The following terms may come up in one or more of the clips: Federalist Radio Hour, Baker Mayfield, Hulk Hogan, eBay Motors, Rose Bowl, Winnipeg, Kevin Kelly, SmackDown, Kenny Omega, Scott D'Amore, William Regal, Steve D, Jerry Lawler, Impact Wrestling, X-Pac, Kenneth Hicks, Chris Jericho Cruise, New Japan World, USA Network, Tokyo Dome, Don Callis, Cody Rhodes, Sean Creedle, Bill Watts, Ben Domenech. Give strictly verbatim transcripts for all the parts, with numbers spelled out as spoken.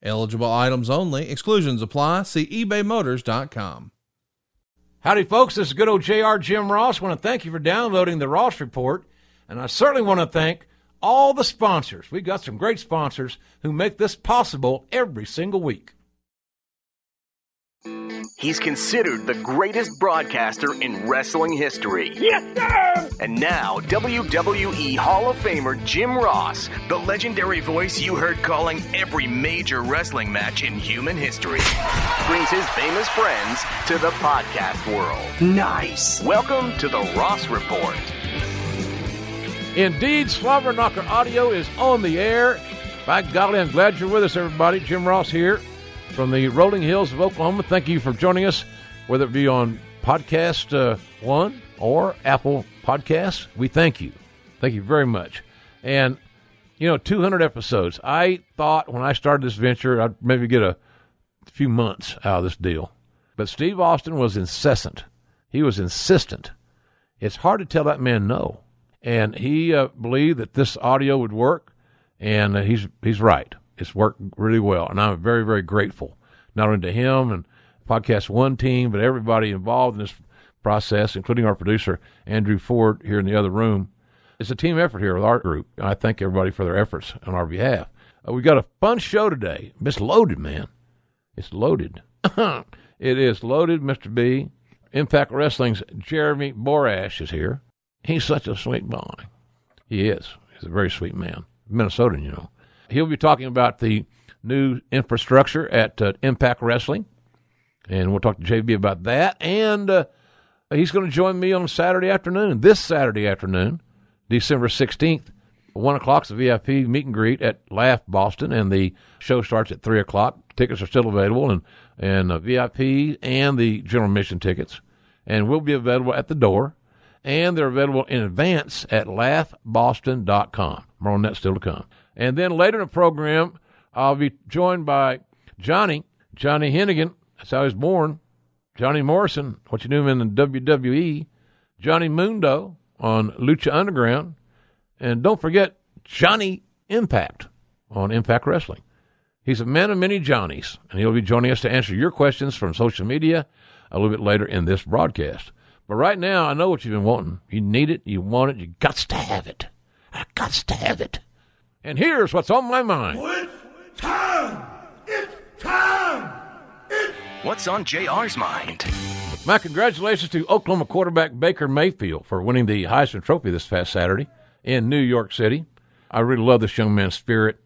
Eligible items only. Exclusions apply. See ebay motors dot com. Howdy, folks. This is good old J R Jim Ross. I want to thank you for downloading the Ross Report, and I certainly want to thank all the sponsors. We've got some great sponsors who make this possible every single week. He's considered the greatest broadcaster in wrestling history. Yes, sir! And now, W W E Hall of Famer Jim Ross, the legendary voice you heard calling every major wrestling match in human history, brings his famous friends to the podcast world. Nice! Welcome to the Ross Report. Indeed, Slobberknocker Audio is on the air. By golly, I'm glad you're with us, everybody. Jim Ross here. From the rolling hills of Oklahoma, thank you for joining us, whether it be on Podcast uh, One or Apple Podcasts. We thank you. Thank you very much. And, you know, two hundred episodes. I thought when I started this venture, I'd maybe get a few months out of this deal. But Steve Austin was incessant. He was insistent. It's hard to tell that man no. And he uh, believed that this audio would work, and uh, he's he's right. It's worked really well, and I'm very, very grateful, not only to him and Podcast One team, but everybody involved in this process, including our producer, Andrew Ford, here in the other room. It's a team effort here with our group, and I thank everybody for their efforts on our behalf. Uh, we got a fun show today. It's loaded, man. It's loaded. It is loaded, Mister B. Impact Wrestling's Jeremy Borash is here. He's such a sweet boy. He is. He's a very sweet man. Minnesotan, you know. He'll be talking about the new infrastructure at uh, Impact Wrestling, and we'll talk to J B about that. And uh, he's going to join me on Saturday afternoon, this Saturday afternoon, December sixteenth, one o'clock is the V I P meet and greet at Laugh Boston, and the show starts at three o'clock. Tickets are still available, and, and uh, V I P and the general admission tickets, and will be available at the door, and they're available in advance at laugh boston dot com. More on that still to come. And then later in the program, I'll be joined by Johnny, Johnny Hennigan. That's how he was born. Johnny Morrison, what you knew him in the W W E. Johnny Mundo on Lucha Underground. And don't forget Johnny Impact on Impact Wrestling. He's a man of many Johnnies, and he'll be joining us to answer your questions from social media a little bit later in this broadcast. But right now, I know what you've been wanting. You need it. You want it. You gots to have it. I gots to have it. And here's what's on my mind. It's time! It's time! It's... What's on J R's mind? My congratulations to Oklahoma quarterback Baker Mayfield for winning the Heisman Trophy this past Saturday in New York City. I really love this young man's spirit.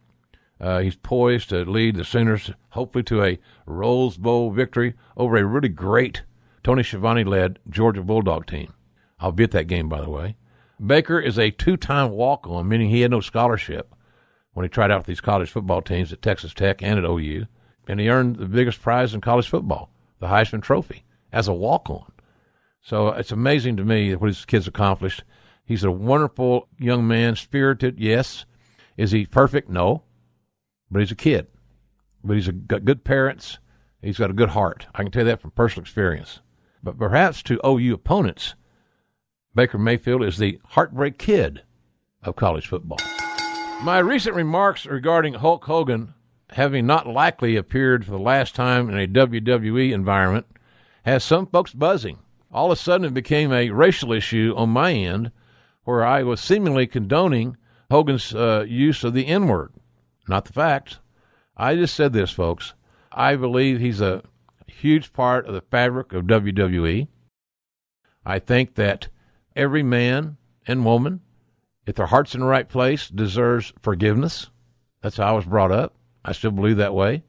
Uh, he's poised to lead the Sooners, hopefully, to a Rose Bowl victory over a really great Tony Schiavone-led Georgia Bulldog team. I'll be at that game, by the way. Baker is a two-time walk-on, meaning he had no scholarship when he tried out for these college football teams at Texas Tech and at O U, and he earned the biggest prize in college football, the Heisman Trophy, as a walk-on. So it's amazing to me what his kid's accomplished. He's a wonderful young man, spirited, yes. Is he perfect? No. But he's a kid. But he's got good parents. He's got a good heart. I can tell you that from personal experience. But perhaps to O U opponents, Baker Mayfield is the heartbreak kid of college football. My recent remarks regarding Hulk Hogan having not likely appeared for the last time in a W W E environment has some folks buzzing. All of a sudden it became a racial issue on my end where I was seemingly condoning Hogan's uh, use of the N-word. Not the fact. I just said this, folks. I believe he's a huge part of the fabric of W W E. I think that every man and woman, if their heart's in the right place, deserves forgiveness. That's how I was brought up. I still believe that way.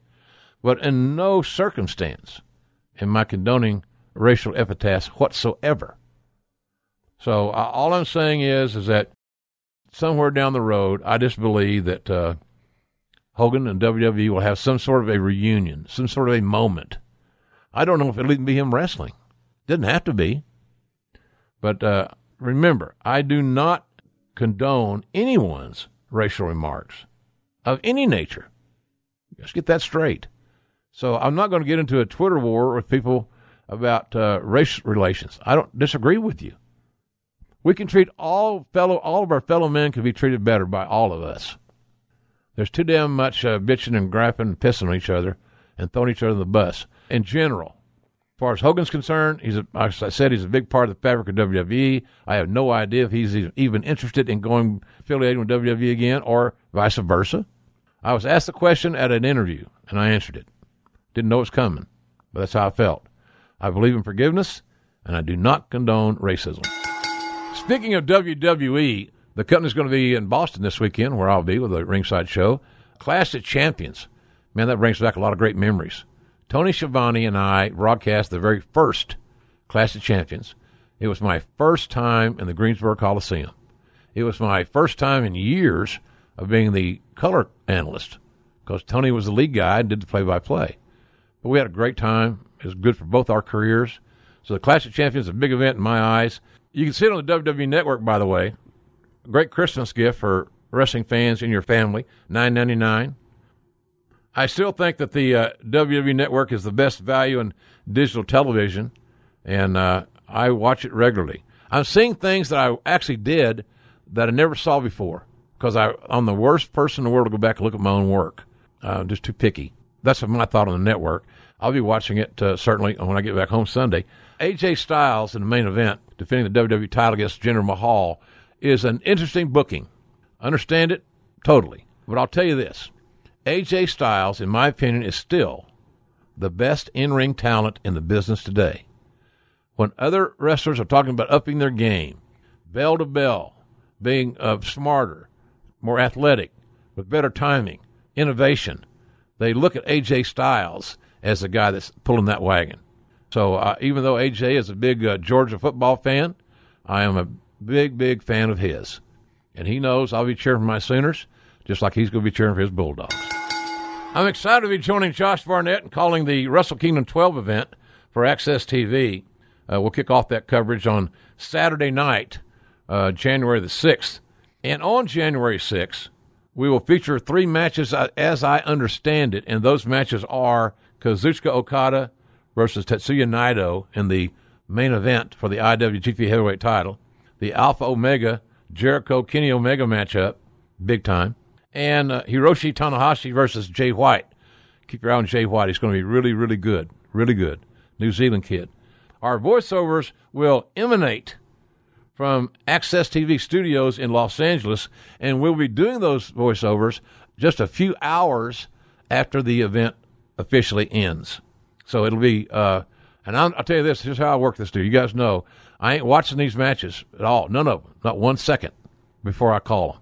But in no circumstance am I condoning racial epithets whatsoever. So uh, all I'm saying is is that somewhere down the road, I just believe that uh, Hogan and W W E will have some sort of a reunion, some sort of a moment I don't know if it'll even be him wrestling. Didn't have to be. But uh, remember, I do not condone anyone's racial remarks of any nature. Let's get that straight. So I'm not going to get into a Twitter war with people about uh, race relations. I don't disagree with you. We can treat all fellow, all of our fellow men can be treated better by all of us. There's too damn much uh, bitching and griping and pissing on each other and throwing each other in the bus in general. As far as Hogan's concerned, he's a, as I said, he's a big part of the fabric of W W E. I have no idea if he's even interested in going affiliating with W W E again or vice versa. I was asked the question at an interview, and I answered it. Didn't know it was coming, but that's how I felt. I believe in forgiveness, and I do not condone racism. Speaking of W W E, the company's going to be in Boston this weekend, where I'll be with a ringside show. Clash of Champions. Man, that brings back a lot of great memories. Tony Schiavone and I broadcast the very first Clash of Champions. It was my first time in the Greensboro Coliseum. It was my first time in years of being the color analyst, because Tony was the lead guy and did the play-by-play. But we had a great time. It was good for both our careers. So the Clash of Champions is a big event in my eyes. You can see it on the W W E Network, by the way. A great Christmas gift for wrestling fans and your family, nine ninety-nine. I still think that the uh, W W E Network is the best value in digital television, and uh, I watch it regularly. I'm seeing things that I actually did that I never saw before, because I, I'm the worst person in the world to go back and look at my own work. Uh, I'm just too picky. That's my thought on the network. I'll be watching it, uh, certainly, when I get back home Sunday. A J. Styles in the main event, defending the W W E title against Jinder Mahal, is an interesting booking. Understand it? Totally. But I'll tell you this. A J. Styles, in my opinion, is still the best in-ring talent in the business today. When other wrestlers are talking about upping their game, bell to bell, being uh, smarter, more athletic, with better timing, innovation, they look at A J. Styles as the guy that's pulling that wagon. So uh, even though A J is a big uh, Georgia football fan, I am a big, big fan of his. And he knows I'll be cheering for my Sooners, just like he's going to be cheering for his Bulldogs. I'm excited to be joining Josh Barnett and calling the Wrestle Kingdom twelve event for A X S T V. Uh, we'll kick off that coverage on Saturday night, uh, January the sixth. And on January sixth, we will feature three matches as I understand it, and those matches are Kazuchika Okada versus Tetsuya Naito in the main event for the I W G P Heavyweight title, the Alpha Omega Jericho Kenny Omega matchup, big time, and uh, Hiroshi Tanahashi versus Jay White. Keep your eye on Jay White. He's going to be really, really good, really good. New Zealand kid. Our voiceovers will emanate from A X S T V studios in Los Angeles, and we'll be doing those voiceovers just a few hours after the event officially ends. So it'll be, uh, and I'll, I'll tell you this, here's how I work this dude. You guys know, I ain't watching these matches at all, none of them, not one second before I call them.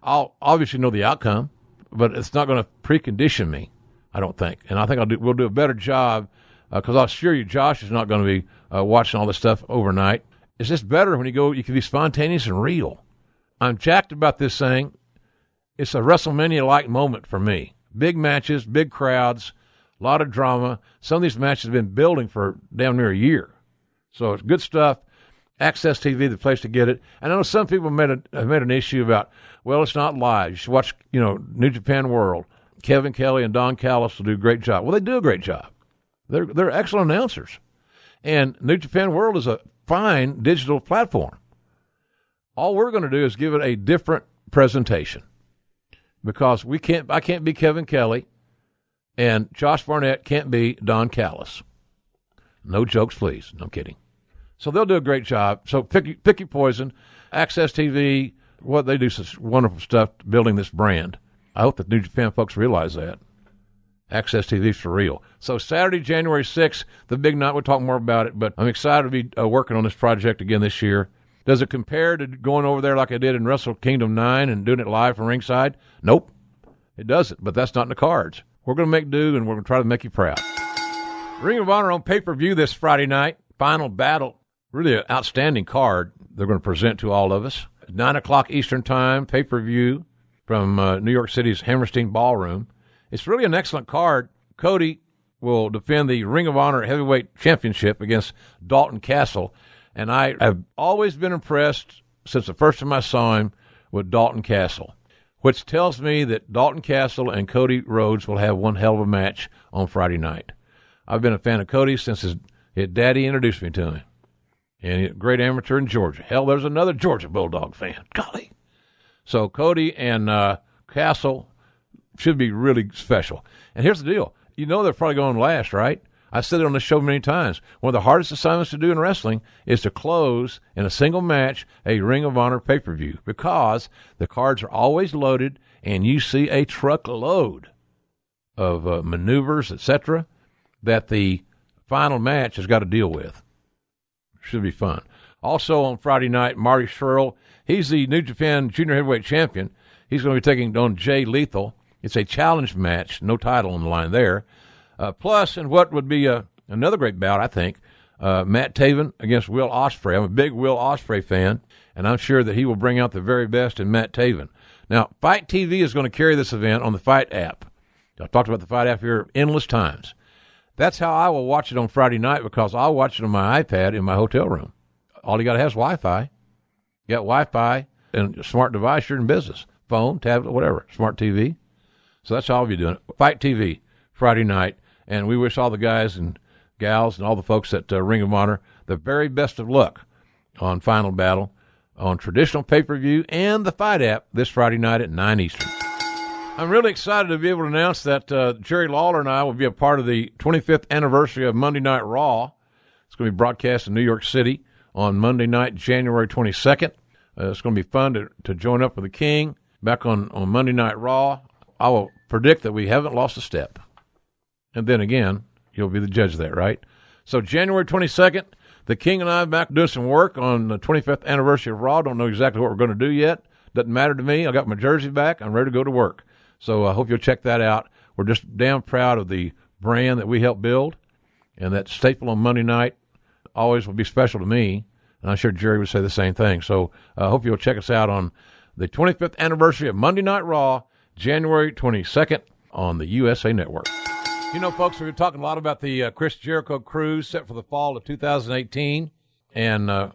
I'll obviously know the outcome, but it's not going to precondition me, I don't think. And I think I'll do, we'll do a better job, because uh, I'll assure you Josh is not going to be uh, watching all this stuff overnight. It's just better when you go, you can be spontaneous and real. I'm jacked about this thing. It's a WrestleMania-like moment for me. Big matches, big crowds, a lot of drama. Some of these matches have been building for damn near a year. So it's good stuff. A X S T V, the place to get it. And I know some people made a, have made an issue about, well, it's not live. You should watch, you know, New Japan World. Kevin Kelly and Don Callis will do a great job. Well, they do a great job. They're they're excellent announcers. And New Japan World is a fine digital platform. All we're going to do is give it a different presentation, because we can't. I can't be Kevin Kelly, and Josh Barnett can't be Don Callis. No jokes, please. No kidding. So they'll do a great job. So pick, pick your poison. A X S T V. What they do is wonderful stuff building this brand. I hope the New Japan folks realize that. A X S T V's for real. So Saturday, January sixth, the big night. We'll talk more about it, but I'm excited to be uh, working on this project again this year. Does it compare to going over there like I did in Wrestle Kingdom nine and doing it live from ringside? Nope, it doesn't, but that's not in the cards. We're going to make do, and we're going to try to make you proud. Ring of Honor on pay-per-view this Friday night. Final Battle, really an outstanding card they're going to present to all of us. nine o'clock Eastern time, pay-per-view from uh, New York City's Hammerstein Ballroom. It's really an excellent card. Cody will defend the Ring of Honor Heavyweight Championship against Dalton Castle. And I have always been impressed since the first time I saw him with Dalton Castle, which tells me that Dalton Castle and Cody Rhodes will have one hell of a match on Friday night. I've been a fan of Cody since his, his daddy introduced me to him. And he's a great amateur in Georgia. Hell, there's another Georgia Bulldog fan. Golly. So Cody and uh, Castle should be really special. And here's the deal. You know they're probably going last, right? I said it on the show many times. One of the hardest assignments to do in wrestling is to close in a single match a Ring of Honor pay-per-view because the cards are always loaded and you see a truckload of uh, maneuvers, et cetera, that the final match has got to deal with. Should be fun. Also on Friday night, Marty Scurll, he's the New Japan Junior Heavyweight Champion. He's going to be taking on Jay Lethal. It's a challenge match, no title on the line there. Uh, plus, and what would be a, another great bout, I think, uh, Matt Taven against Will Ospreay. I'm a big Will Ospreay fan, and I'm sure that he will bring out the very best in Matt Taven. Now, Fite T V is going to carry this event on the Fite app. I've talked about the Fite app here endless times. That's how I will watch it on Friday night because I'll watch it on my iPad in my hotel room. All you got to have is Wi-Fi. You got Wi-Fi and a smart device, you're in business. Phone, tablet, whatever, smart T V. So that's how I'll be doing it. Fite T V, Friday night. And we wish all the guys and gals and all the folks at uh, Ring of Honor the very best of luck on Final Battle, on traditional pay-per-view, and the Fite app this Friday night at nine Eastern. I'm really excited to be able to announce that uh, Jerry Lawler and I will be a part of the twenty-fifth anniversary of Monday Night Raw. It's going to be broadcast in New York City on Monday night, January twenty-second. Uh, it's going to be fun to, to join up with the King back on, on Monday Night Raw. I will predict that we haven't lost a step. And then again, you'll be the judge of that, right? So January twenty-second, the King and I are back doing some work on the twenty-fifth anniversary of Raw. Don't know exactly what we're going to do yet. Doesn't matter to me. I got my jersey back. I'm ready to go to work. So I hope you'll check that out. We're just damn proud of the brand that we helped build. And that staple on Monday night always will be special to me. And I'm sure Jerry would say the same thing. So I uh, hope you'll check us out on the twenty-fifth anniversary of Monday Night Raw, January twenty-second on the U S A Network. You know, folks, we've been talking a lot about the uh, Chris Jericho Cruise set for the fall of two thousand eighteen, and uh,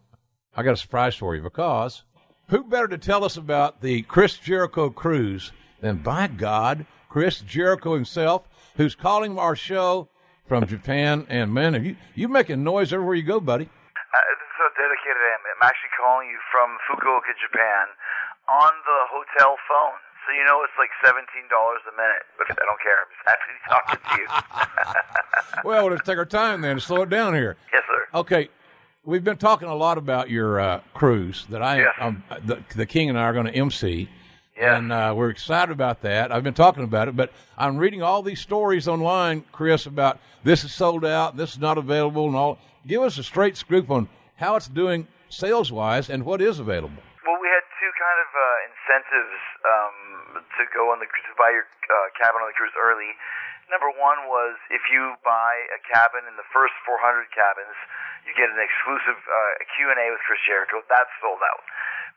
I got a surprise for you because who better to tell us about the Chris Jericho Cruise than, by God, Chris Jericho himself, who's calling our show from Japan. And, man, are you, you're making noise everywhere you go, buddy. Uh, so dedicated I am. I'm actually calling you from Fukuoka, Japan, on the hotel phone. So, you know, it's like seventeen dollars a minute, but I don't care. I'm just happy to be talking to you. Well, let's take our time then to slow it down here. Yes, sir. Okay, we've been talking a lot about your uh, cruise that I, yes. um, the, the King and I are going to emcee, yes. and uh, we're excited about that. I've been talking about it, but I'm reading all these stories online, Chris, about this is sold out, this is not available, and all. Give us a straight scoop on how it's doing sales-wise and what is available. Well, we had two kind of uh, incentives um, to go on the to buy your uh, cabin on the cruise early. Number one was if you buy a cabin in the first four hundred cabins, you get an exclusive uh, Q and A with Chris Jericho. That's sold out.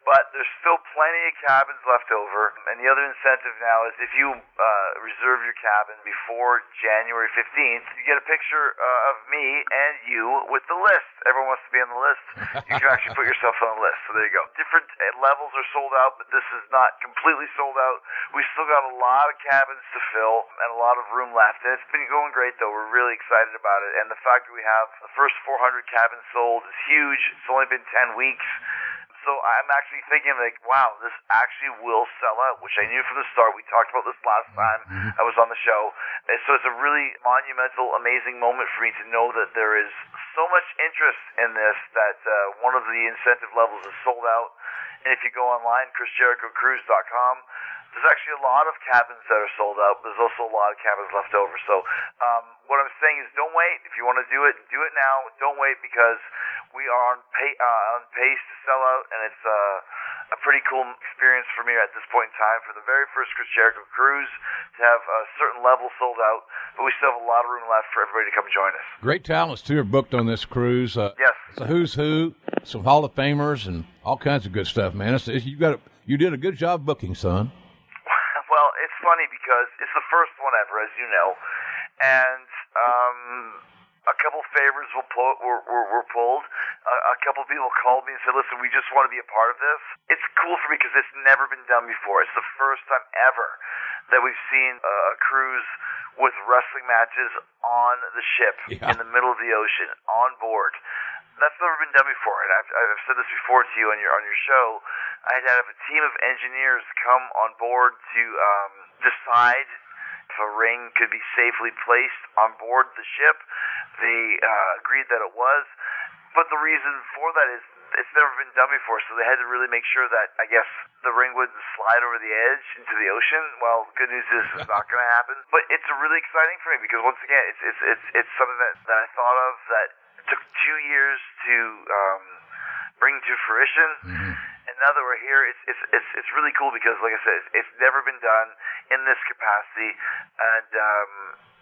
But there's still plenty of cabins left over. And the other incentive now is if you uh, reserve your cabin before January fifteenth, you get a picture uh, of me and you with the list. Everyone wants to be on the list. You can actually put yourself on the list. So there you go. Different levels are sold out, but this is not completely sold out. We still got a lot of cabins to fill and a lot of room left. And it's been going great, though. We're really excited about it. And the fact that we have the first four hundred cabins sold is huge. It's only been ten weeks. So I'm actually thinking, like, wow, this actually will sell out, which I knew from the start. We talked about this last time mm-hmm. I was on the show. And so it's a really monumental, amazing moment for me to know that there is so much interest in this that uh, one of the incentive levels is sold out. And if you go online, Chris Jericho Cruise dot com, there's actually a lot of cabins that are sold out, but there's also a lot of cabins left over. So um, what I'm saying is don't wait. If you want to do it, do it now. Don't wait because we are on, pay, uh, on pace to sell out, and it's uh, a pretty cool experience for me at this point in time for the very first Chris Jericho Cruise to have a certain level sold out, but we still have a lot of room left for everybody to come join us. Great talents, too, are booked on this cruise. Uh, yes. It's a who's who, some Hall of Famers, and all kinds of good stuff, man. It's, it's, you got a, you did a good job booking, son. Well, it's funny because it's the first one ever, as you know, and Um, a couple favors were, pull, were, were, were pulled. A, a couple people called me and said, listen, we just want to be a part of this. It's cool for me because it's never been done before. It's the first time ever that we've seen a, a cruise with wrestling matches on the ship, yeah. in the middle of the ocean, on board. That's never been done before, and I've, I've said this before to you on your on your show. I had to have a team of engineers come on board to um, decide if a ring could be safely placed on board the ship. They uh, agreed that it was, but the reason for that is it's never been done before, so they had to really make sure that, I guess, the ring wouldn't slide over the edge into the ocean. Well, good news is it's not going to happen, but it's really exciting for me because, once again, it's it's it's, it's something that, that I thought of that took two years to um, bring to fruition, mm-hmm. and now that we're here, it's, it's it's it's really cool because, like I said, it's, it's never been done in this capacity, and um,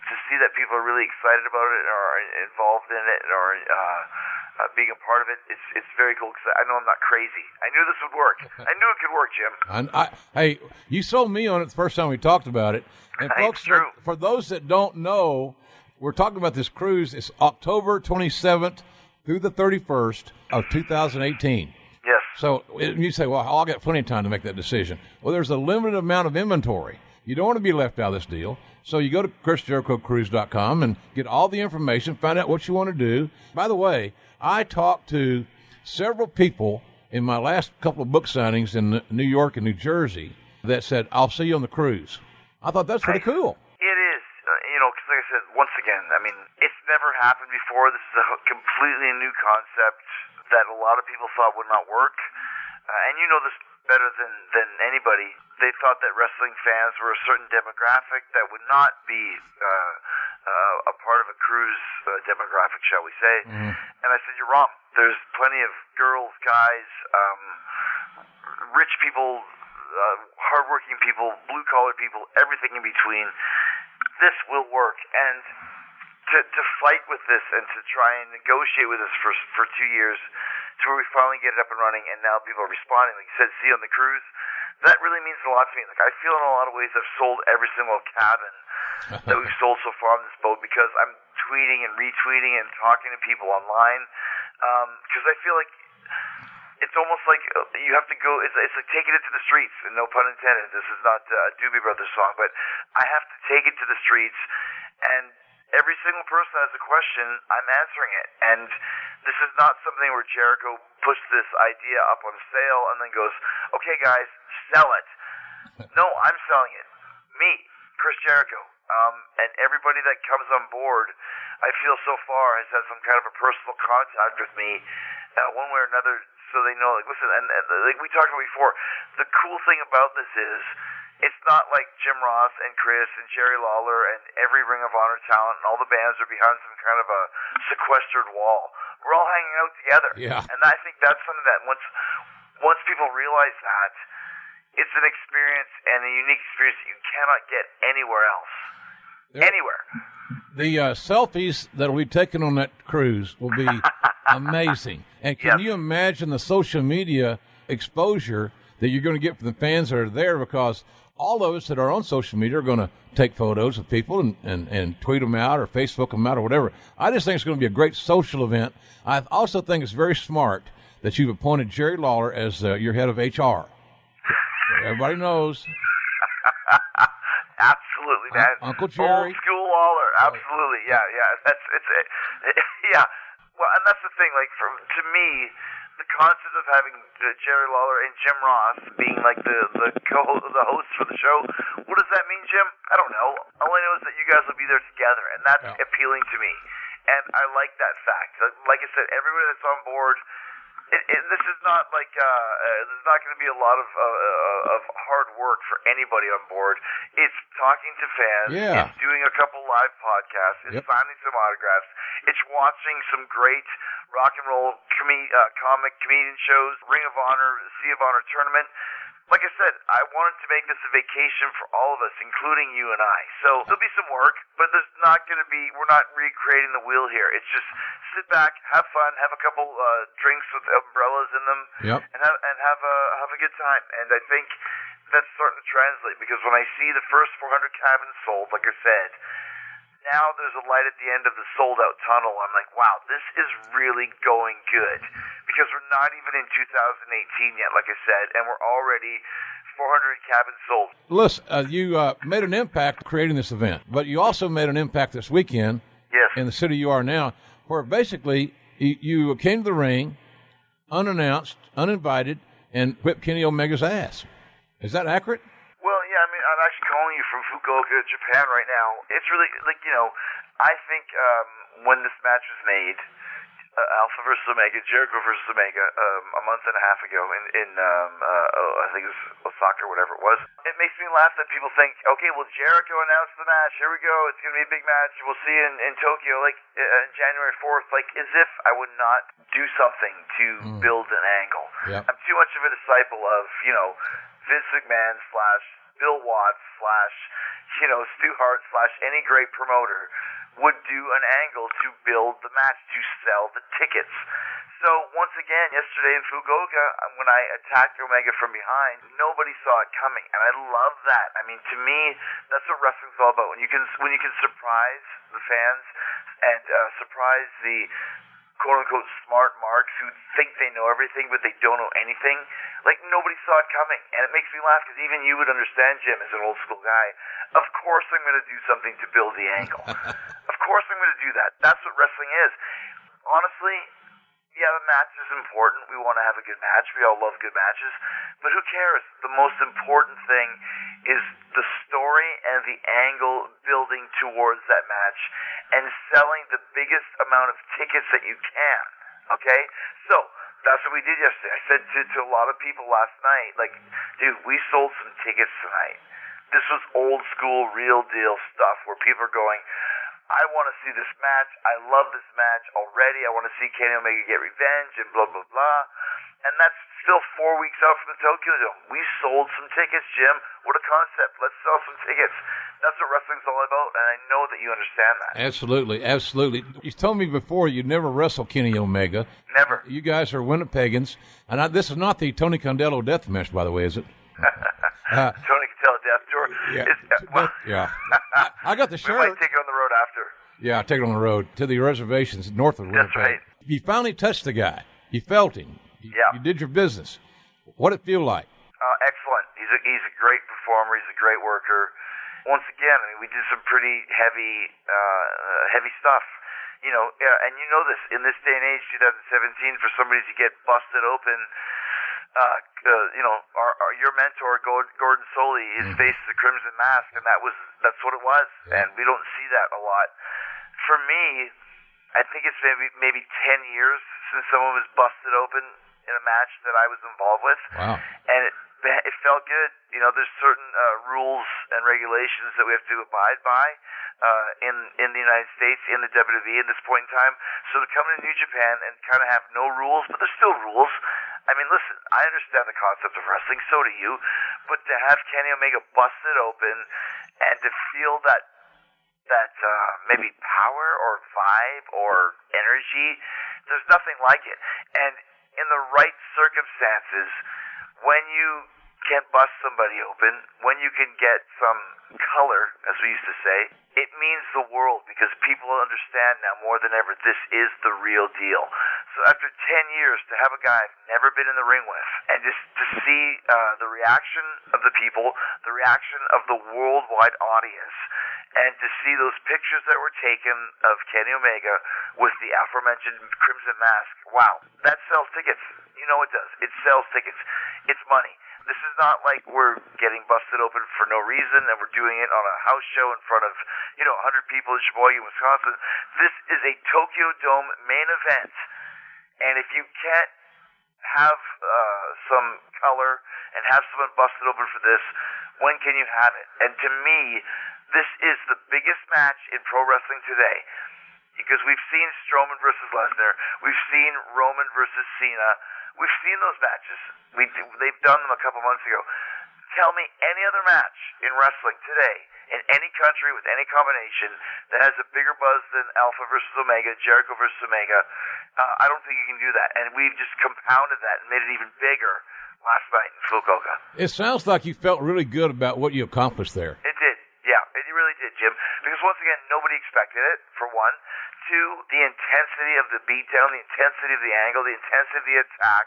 to see that people are really excited about it or are involved in it or uh, uh, being a part of it, it's it's very cool because I know I'm not crazy. I knew this would work. I knew it could work, Jim. And I, hey, you sold me on it the first time we talked about it. And folks, it's true. For, for those that don't know, we're talking about this cruise. It's October twenty-seventh through the thirty-first of two thousand eighteen. Yes. So you say, well, I'll get plenty of time to make that decision. Well, there's a limited amount of inventory. You don't want to be left out of this deal. So you go to Chris Jericho Cruise dot com and get all the information, find out what you want to do. By the way, I talked to several people in my last couple of book signings in New York and New Jersey that said, I'll see you on the cruise. I thought that's pretty cool. You know, because like I said, once again, I mean, it's never happened before. This is a completely new concept that a lot of people thought would not work. Uh, and you know this better than, than anybody. They thought that wrestling fans were a certain demographic that would not be uh, uh, a part of a cruise uh, demographic, shall we say. Mm-hmm. And I said, you're wrong. There's plenty of girls, guys, um, rich people, uh, hardworking people, blue-collar people, everything in between. This will work, and to to fight with this and to try and negotiate with this for for two years to where we finally get it up and running, and now people are responding. Like you said, see you on the cruise. That really means a lot to me. Like, I feel in a lot of ways I've sold every single cabin that we've sold so far on this boat because I'm tweeting and retweeting and talking to people online because um, I feel like it's almost like you have to go, it's, it's like taking it to the streets, and no pun intended, this is not a Doobie Brothers song, but I have to take it to the streets, and every single person that has a question, I'm answering it, and this is not something where Jericho pushed this idea up on sale and then goes, okay guys, sell it. No, I'm selling it. Me, Chris Jericho. Um, and everybody that comes on board, I feel so far has had some kind of a personal contact with me uh, one way or another, so they know, like, listen, and, and like we talked about before, the cool thing about this is it's not like Jim Ross and Chris and Jerry Lawler and every Ring of Honor talent and all the bands are behind some kind of a sequestered wall. We're all hanging out together. Yeah. And I think that's something that once once people realize that, it's an experience and a unique experience that you cannot get anywhere else. There, anywhere. The uh, selfies that will be taken on that cruise will be amazing. And can yep. you imagine the social media exposure that you're going to get from the fans that are there? Because all of us that are on social media are going to take photos of people and, and, and tweet them out or Facebook them out or whatever. I just think it's going to be a great social event. I also think it's very smart that you've appointed Jerry Lawler as uh, your head of H R. Everybody knows. Absolutely, man. Uh, Uncle Jerry. Old school Lawler. Absolutely. Yeah, yeah. That's it's it. Yeah. Well, and that's the thing. Like, for, to me, the concept of having Jerry Lawler and Jim Ross being like the the co the hosts for the show. What does that mean, Jim? I don't know. All I know is that you guys will be there together, and that's yeah. appealing to me. And I like that fact. Like I said, everybody that's on board. It, it, this is not like uh, uh, there's not going to be a lot of uh, of hard work for anybody on board. It's talking to fans. Yeah. It's doing a couple live podcasts. It's yep. signing some autographs. It's watching some great rock and roll com- uh, comic comedian shows, Ring of Honor, Sea of Honor tournament. Like I said, I wanted to make this a vacation for all of us, including you and I. So there'll be some work, but there's not going to be, we're not recreating the wheel here. It's just sit back, have fun, have a couple uh, drinks with umbrellas in them, yep. and have and have a have a good time. And I think that's starting to translate because when I see the first four hundred cabins sold, like I said, now there's a light at the end of the sold-out tunnel. I'm like, wow, this is really going good. Because we're not even in two thousand eighteen yet, like I said, and we're already four hundred cabins sold. Listen, uh, you uh, made an impact creating this event, but you also made an impact this weekend yes. in the city you are now, where basically you, you came to the ring unannounced, uninvited, and whipped Kenny Omega's ass. Is that accurate? Well, yeah, I mean, I'm actually calling you from Fukuoka, Japan right now. It's really, like, you know, I think um, when this match was made, Uh, Alpha versus Omega, Jericho versus Omega, um, a month and a half ago in, in um, uh, I think it was Osaka or whatever it was. It makes me laugh that people think, okay, well, Jericho announced the match. Here we go. It's going to be a big match. We'll see you in, in Tokyo, like, uh, January fourth. Like, as if I would not do something to mm. build an angle. Yep. I'm too much of a disciple of, you know, Vince McMahon slash Bill Watts slash, you know, Stu Hart slash any great promoter would do an angle to build the match, to sell the tickets. So once again, yesterday in Fukuoka, when I attacked Omega from behind, nobody saw it coming, and I love that. I mean, to me, that's what wrestling's all about. When you can, when you can surprise the fans and uh, surprise the quote-unquote smart marks who think they know everything, but they don't know anything. Like, nobody saw it coming, and it makes me laugh, because even you would understand, Jim, as an old-school guy, of course I'm going to do something to build the angle. Of course I'm going to do that. That's what wrestling is. Honestly, yeah, the match is important. We want to have a good match. We all love good matches. But who cares? The most important thing is the story and the angle building towards that match and selling the biggest amount of tickets that you can, okay? So that's what we did yesterday. I said to, to a lot of people last night, like, dude, we sold some tickets tonight. This was old school, real deal stuff where people are going, I want to see this match. I love this match already. I want to see Kenny Omega get revenge and blah, blah, blah. And that's still four weeks out from the Tokyo Dome. We sold some tickets, Jim. What a concept. Let's sell some tickets. That's what wrestling's all about, and I know that you understand that. Absolutely, absolutely. You told me before you never wrestled Kenny Omega. Never. You guys are Winnipegans. And I, this is not the Tony Condello death match, by the way, is it? uh, Tony Condello death tour? Yeah. It's, well, yeah. I, I got the shirt. We might take it on the road after. Yeah, I take it on the road to the reservations north of Winnipeg. That's right. You finally touched the guy. You felt him. You, yeah. You did your business. What did it feel like? Uh, excellent. He's a, he's a great performer. He's a great worker. Once again, I mean, we did some pretty heavy, uh, heavy stuff. You know, and you know this, in this day and age, twenty seventeen, for somebody to get busted open, Uh, uh, you know, our, our, your mentor, Gordon Soley, his mm. face is a crimson mask, and that was that's what it was. Yeah. And we don't see that a lot. For me, I think it's maybe maybe ten years since someone was busted open in a match that I was involved with. Wow. And it it felt good. You know, there's certain uh, rules and regulations that we have to abide by uh, in in the United States, in the W W E at this point in time. So to come to New Japan and kind of have no rules, but there's still rules. I mean, listen, I understand the concept of wrestling, so do you, but to have Kenny Omega busted open and to feel that that uh, maybe power or vibe or energy, there's nothing like it. And in the right circumstances, when you can bust somebody open, when you can get some color, as we used to say, it means the world, because people understand now more than ever this is the real deal. So after ten years, to have a guy I've never been in the ring with, and just to see uh, the reaction of the people, the reaction of the worldwide audience, and to see those pictures that were taken of Kenny Omega with the aforementioned crimson mask, wow, that sells tickets. You know it does. It sells tickets. It's money. This is not like we're getting busted open for no reason and we're doing it on a house show in front of, you know, one hundred people in Sheboygan, Wisconsin. This is a Tokyo Dome main event. And if you can't have uh, some color and have someone busted open for this, when can you have it? And to me, this is the biggest match in pro wrestling today. Because we've seen Strowman versus Lesnar. We've seen Roman versus Cena. We've seen those matches. We do, they've done them a couple months ago. Tell me any other match in wrestling today, in any country with any combination, that has a bigger buzz than Alpha versus Omega, Jericho versus Omega. Uh, I don't think you can do that. And we've just compounded that and made it even bigger last night in Fukuoka. It sounds like you felt really good about what you accomplished there. It did, yeah. It really really did, Jim, because once again, nobody expected it, for one. Two, the intensity of the beatdown, the intensity of the angle, the intensity of the attack.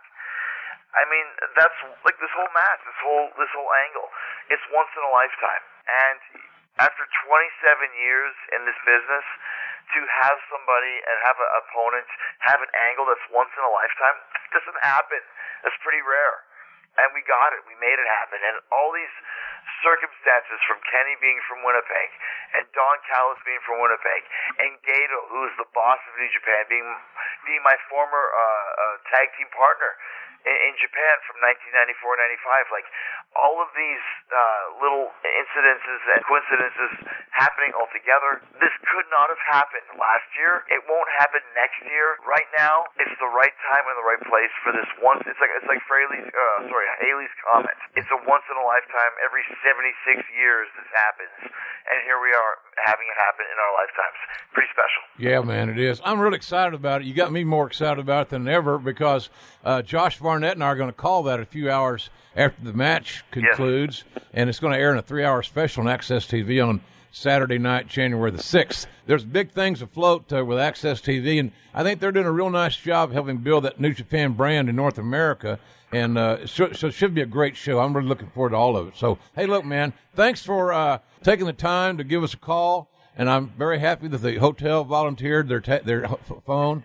I mean, that's like this whole match, this whole this whole angle. It's once in a lifetime. And after twenty-seven years in this business, to have somebody and have an opponent have an angle that's once in a lifetime doesn't happen. That's pretty rare. And we got it. We made it happen. And all these circumstances, from Kenny being from Winnipeg and Don Callis being from Winnipeg and Gato, who is the boss of New Japan, being being my former uh, uh, tag team partner in, in Japan from nineteen ninety-four ninety-five, like all of these uh, little incidences and coincidences happening all together. This could not have happened last year. It won't happen next year. Right now, it's the right time and the right place for this once. It's like it's like Fraley's, uh, sorry, Haley's Comet. It's a once in a lifetime. Every seventy-six years this happens, and here we are having it happen in our lifetimes. Pretty special. Yeah, man, it is. I'm really excited about it. You got me more excited about it than ever, because uh, Josh Barnett and I are going to call that a few hours after the match concludes, yes. And it's going to air in a three-hour special on A X S T V on Saturday night, January the sixth. There's big things afloat uh, with A X S T V, and I think they're doing a real nice job helping build that New Japan brand in North America. And uh, so, so it should be a great show. I'm really looking forward to all of it. So, hey, look, man, thanks for uh, taking the time to give us a call. And I'm very happy that the hotel volunteered their ta- their phone.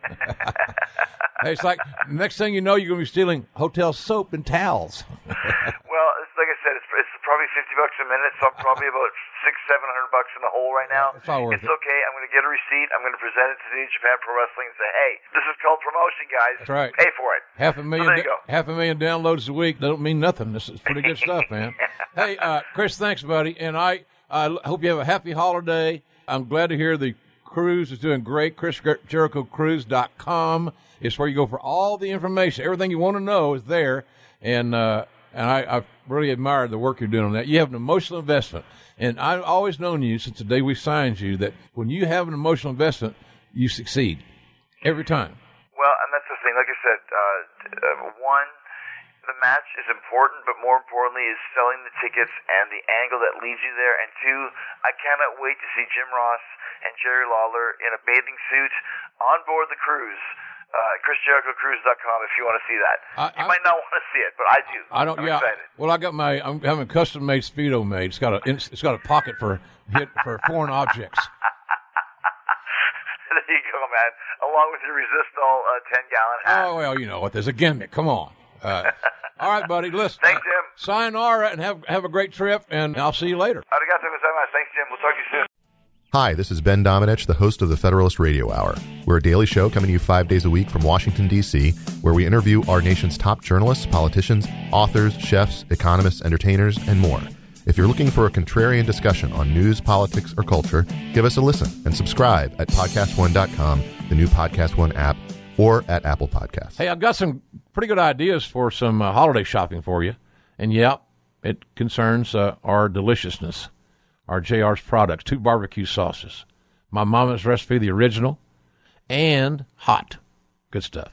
Hey, it's like next thing you know, you're going to be stealing hotel soap and towels. Well, it's like I said, it's, it's probably fifty bucks a minute, so I'm probably about six, seven hundred bucks in the hole right now. It's, all worth it's it. Okay. I'm going to get a receipt. I'm going to present it to the Japan Pro Wrestling and say, "Hey, this is called promotion, guys. That's right. Pay for it." Half a million. So there you go. Half a million downloads a week don't mean nothing. This is pretty good stuff, man. Hey, uh, Chris, thanks, buddy, and I uh, hope you have a happy holiday. I'm glad to hear the cruise is doing great. Chris Jericho Cruise dot com is where you go for all the information. Everything you want to know is there, and uh, and I, I really admire the work you're doing on that. You have an emotional investment, and I've always known you since the day we signed you that when you have an emotional investment, you succeed every time. Well, and that's the thing. Like I said, uh, one, the match is important, but more importantly is selling the tickets and the angle that leads you there. And two, I cannot wait to see Jim Ross and Jerry Lawler in a bathing suit on board the cruise. Uh, Chris Jericho Cruise dot com if you want to see that. I, you I, might not want to see it, but I do. I don't. I'm yeah. Excited. Well, I got my. I'm having custom made Speedo made. It's got a. It's got a pocket for hit for foreign objects. There you go, man. Along with your Resistol uh, ten gallon hat. Oh well, you know what? There's a gimmick. Come on. Uh, all right, buddy. Listen. Thanks, Jim. Uh, sayonara, and have have a great trip, and I'll see you later. Arigato gozaimasu. Thanks, Jim. We'll talk to you soon. Hi, this is Ben Domenech, the host of the Federalist Radio Hour. We're a daily show coming to you five days a week from Washington, D C, where we interview our nation's top journalists, politicians, authors, chefs, economists, entertainers, and more. If you're looking for a contrarian discussion on news, politics, or culture, give us a listen and subscribe at podcast one dot com, the new Podcast One app, or at Apple Podcasts. Hey, I've got some pretty good ideas for some uh, holiday shopping for you. And, yeah, it concerns uh, our deliciousness. Our J R's products, two barbecue sauces, my mama's recipe, the original, and hot. Good stuff.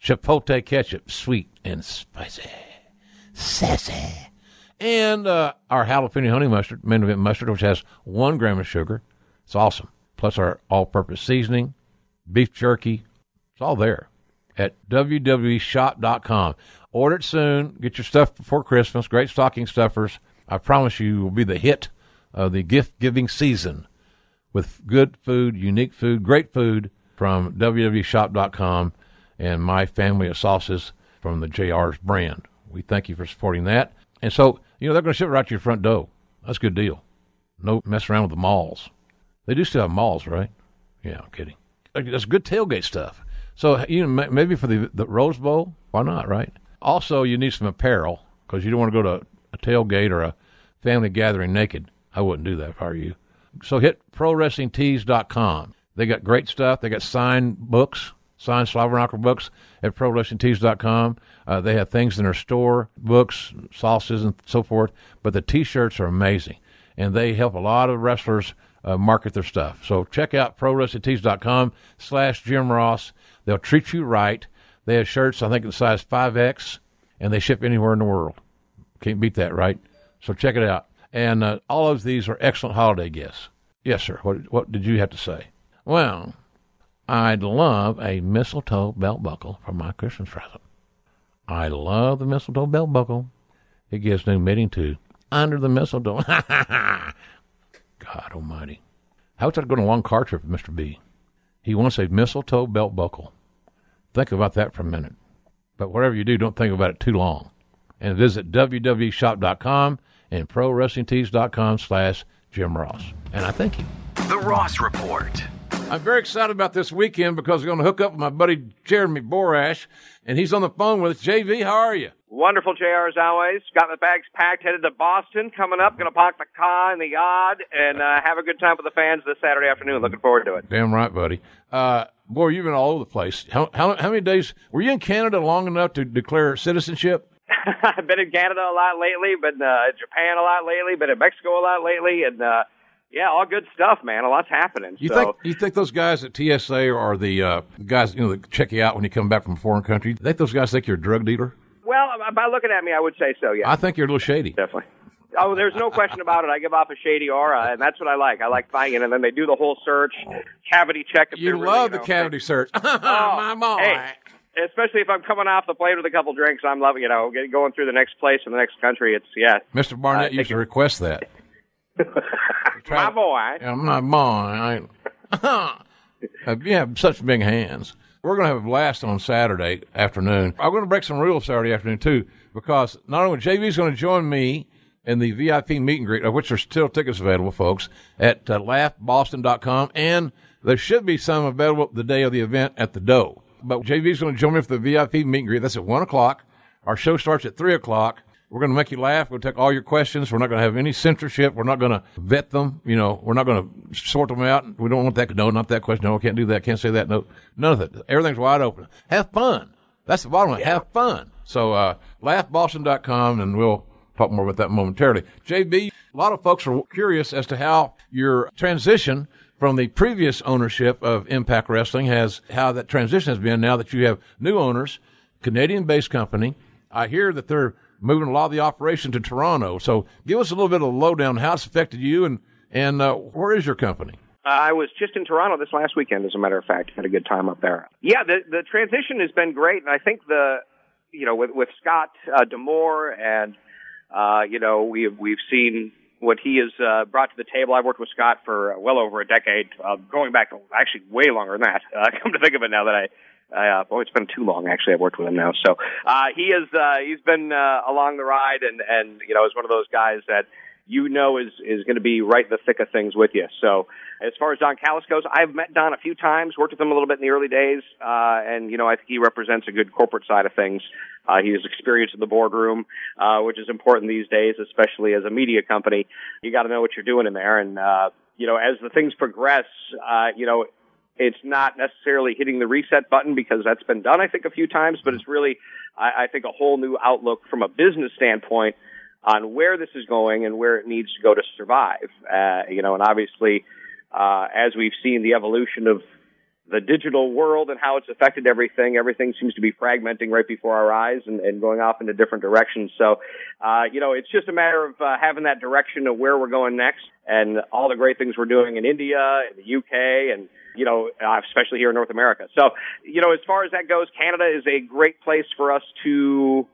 Chipotle ketchup, sweet and spicy. Sassy. And uh, our jalapeno honey mustard, Main Event mustard, which has one gram of sugar. It's awesome. Plus our all-purpose seasoning, beef jerky. It's all there at W W E shop dot com. Order it soon. Get your stuff before Christmas. Great stocking stuffers. I promise you will be the hit of the gift-giving season with good food, unique food, great food from W W E shop dot com and my family of sauces from the J R's brand. We thank you for supporting that. And so, you know, they're going to ship right to your front door. That's a good deal. No mess around with the malls. They do still have malls, right? Yeah, I'm kidding. That's good tailgate stuff. So, you know, maybe for the, the Rose Bowl, why not, right? Also, you need some apparel because you don't want to go to a tailgate or a family gathering naked. I wouldn't do that if I were you. So hit Pro Wrestling Tees dot com. They got great stuff. They got signed books, signed Slobberknocker books at Pro Wrestling Tees dot com. Uh, they have things in their store, books, sauces, and so forth. But the T-shirts are amazing, and they help a lot of wrestlers uh, market their stuff. So check out Pro Wrestling Tees dot com slash Jim Ross. They'll treat you right. They have shirts, I think, in size five X, and they ship anywhere in the world. Can't beat that, right? So check it out. And uh, all of these are excellent holiday gifts. Yes, sir. What, what did you have to say? Well, I'd love a mistletoe belt buckle for my Christmas present. I love the mistletoe belt buckle. It gives new meaning to under the mistletoe. God almighty. How's that going a long car trip with Mister B? He wants a mistletoe belt buckle. Think about that for a minute. But whatever you do, don't think about it too long. And visit w w w dot shop dot com and pro wrestling tees dot com slash Jim Ross. And I thank you. The Ross Report. I'm very excited about this weekend because we're going to hook up with my buddy Jeremy Borash, and he's on the phone with us. J V, how are you? Wonderful, J R, as always. Got the bags packed, headed to Boston, coming up. Going to park the car in the yard and uh, have a good time with the fans this Saturday afternoon. Looking forward to it. Damn right, buddy. Uh, boy, you've been all over the place. How, how, how many days? Were you in Canada long enough to declare citizenship? I've been in Canada a lot lately, been uh, in Japan a lot lately, been in Mexico a lot lately, and uh, yeah, all good stuff, man. A lot's happening. You so. think you think those guys at T S A are the uh, guys, you know, that check you out when you come back from a foreign country? You think those guys think you're a drug dealer? Well, by looking at me, I would say so, yeah. I think you're a little shady. Definitely. Oh, there's no question about it. I give off a shady aura, and that's what I like. I like buying it, and then they do the whole search, cavity check. If you love really, the you know, cavity search. Oh, my boy. Hey. Especially if I'm coming off the plane with a couple drinks, I'm loving, you know, getting, going through the next place in the next country. It's, yeah. Mister Barnett uh, used to request that. My boy. Yeah, my boy. I, you have such big hands. We're going to have a blast on Saturday afternoon. I'm going to break some rules Saturday afternoon, too, because not only J V's going to join me in the V I P meet and greet, of which there's still tickets available, folks, at uh, laugh boston dot com, and there should be some available the day of the event at the Dome. But J V's going to join me for the V I P meet and greet. That's at one o'clock. Our show starts at three o'clock. We're going to make you laugh. We'll take all your questions. We're not going to have any censorship. We're not going to vet them. You know, we're not going to sort them out. We don't want that. No, not that question. No, I can't do that. Can't say that. No, none of it. Everything's wide open. Have fun. That's the bottom line. Yeah. Have fun. So uh, laugh boston dot com, and we'll talk more about that momentarily. J B, a lot of folks are curious as to how your transition from the previous ownership of Impact Wrestling has, how that transition has been now that you have new owners, Canadian-based company. I hear that they're moving a lot of the operation to Toronto. So give us a little bit of a lowdown on how it's affected you, and, and uh, where is your company? Uh, I was just in Toronto this last weekend, as a matter of fact. Had a good time up there. Yeah, the, the transition has been great, and I think the, you know, with, with Scott uh, D'Amore and, uh, you know, we've, we've seen what he has uh, brought to the table. I've worked with Scott for well over a decade, uh, going back to actually way longer than that. Uh, come to think of it now that I, I uh, boy, it's been too long, actually. I've worked with him now. So uh, he is, uh, he's been uh, along the ride, and, and, you know, is one of those guys that you know is, is going to be right in the thick of things with you. So as far as Don Callis goes, I've met Don a few times, worked with him a little bit in the early days, uh, and, you know, I think he represents a good corporate side of things. Uh, he has experience in the boardroom, uh, which is important these days, especially as a media company. You got to know what you're doing in there. And, uh, you know, as the things progress, uh, you know, it's not necessarily hitting the reset button, because that's been done, I think, a few times, but it's really, I, I think, a whole new outlook from a business standpoint on where this is going and where it needs to go to survive. Uh, you know, and obviously, uh, as we've seen the evolution of the digital world and how it's affected everything, everything seems to be fragmenting right before our eyes and, and going off into different directions. So, uh, you know, it's just a matter of uh, having that direction of where we're going next, and all the great things we're doing in India and the U K and, you know, especially here in North America. So, you know, as far as that goes, Canada is a great place for us to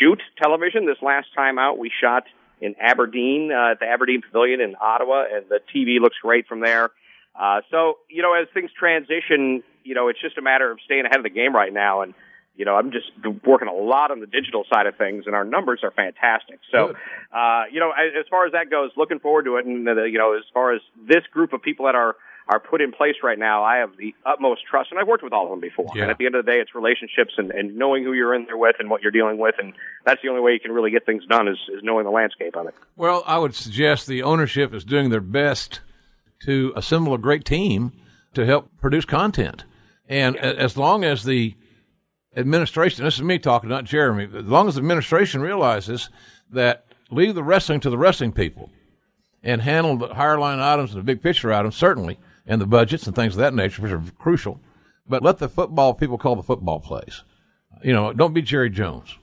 shoot television. This last time out, we shot in Aberdeen, uh, at the Aberdeen Pavilion in Ottawa, and the T V looks great from there. Uh, so, you know, as things transition, you know, it's just a matter of staying ahead of the game right now. And, you know, I'm just working a lot on the digital side of things, and our numbers are fantastic. So, uh, you know, as far as that goes, looking forward to it. And, uh, you know, as far as this group of people that are, are put in place right now, I have the utmost trust, and I've worked with all of them before. Yeah. And at the end of the day, it's relationships and, and knowing who you're in there with and what you're dealing with. And that's the only way you can really get things done is, is knowing the landscape on it. Well, I would suggest the ownership is doing their best to assemble a great team to help produce content. And yeah. as long as the administration, this is me talking, not Jeremy, as long as the administration realizes that leave the wrestling to the wrestling people and handle the higher line items and the big picture items, certainly, and the budgets and things of that nature, which are crucial, but let the football people call the football plays. You know, don't be Jerry Jones.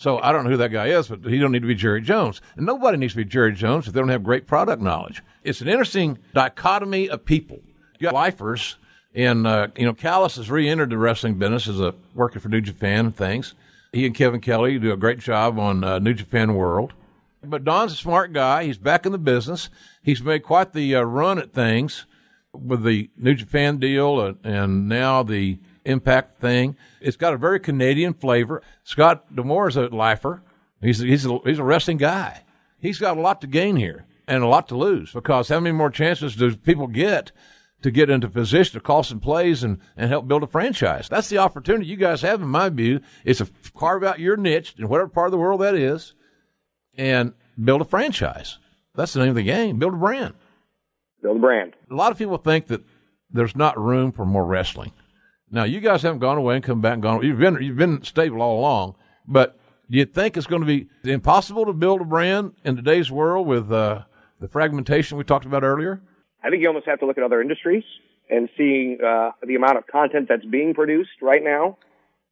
So I don't know who that guy is, but he don't need to be Jerry Jones. And nobody needs to be Jerry Jones if they don't have great product knowledge. It's an interesting dichotomy of people. You got lifers, and, uh, you know, Callis has re-entered the wrestling business as a working for New Japan and things. He and Kevin Kelly do a great job on uh, New Japan World. But Don's a smart guy. He's back in the business. He's made quite the uh, run at things with the New Japan deal and, and now the Impact thing. It's got a very Canadian flavor. Scott D'Amore is a lifer. He's a, he's a, he's a wrestling guy. He's got a lot to gain here and a lot to lose, because how many more chances do people get to get into position to call some plays and, and help build a franchise? That's the opportunity you guys have, in my view, is to carve out your niche in whatever part of the world that is and build a franchise. That's the name of the game. Build a brand. Build a brand. A lot of people think that there's not room for more wrestling. Now, you guys haven't gone away and come back and gone away. You've been, you've been stable all along, but do you think it's going to be impossible to build a brand in today's world with uh, the fragmentation we talked about earlier? I think you almost have to look at other industries and see uh, the amount of content that's being produced right now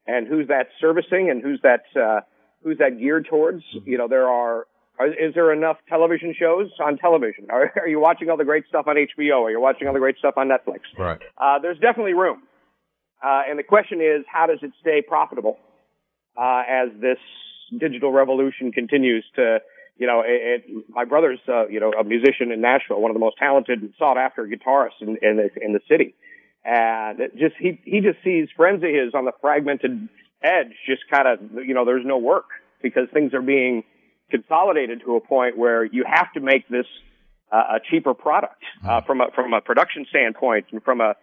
and who's that servicing and who's that uh, who's that geared towards. You know, there are, are is there enough television shows on television? Are, are you watching all the great stuff on H B O? Are you watching all the great stuff on Netflix? Right. Uh, there's definitely room. Uh, and the question is, how does it stay profitable uh, as this digital revolution continues to, you know, it, it, my brother's, uh, you know, a musician in Nashville, one of the most talented and sought-after guitarists in, in, the, in the city. And it just he, he just sees friends of his on the fragmented edge, just kind of, you know, there's no work because things are being consolidated to a point where you have to make this uh, a cheaper product uh, from a from a production standpoint and from a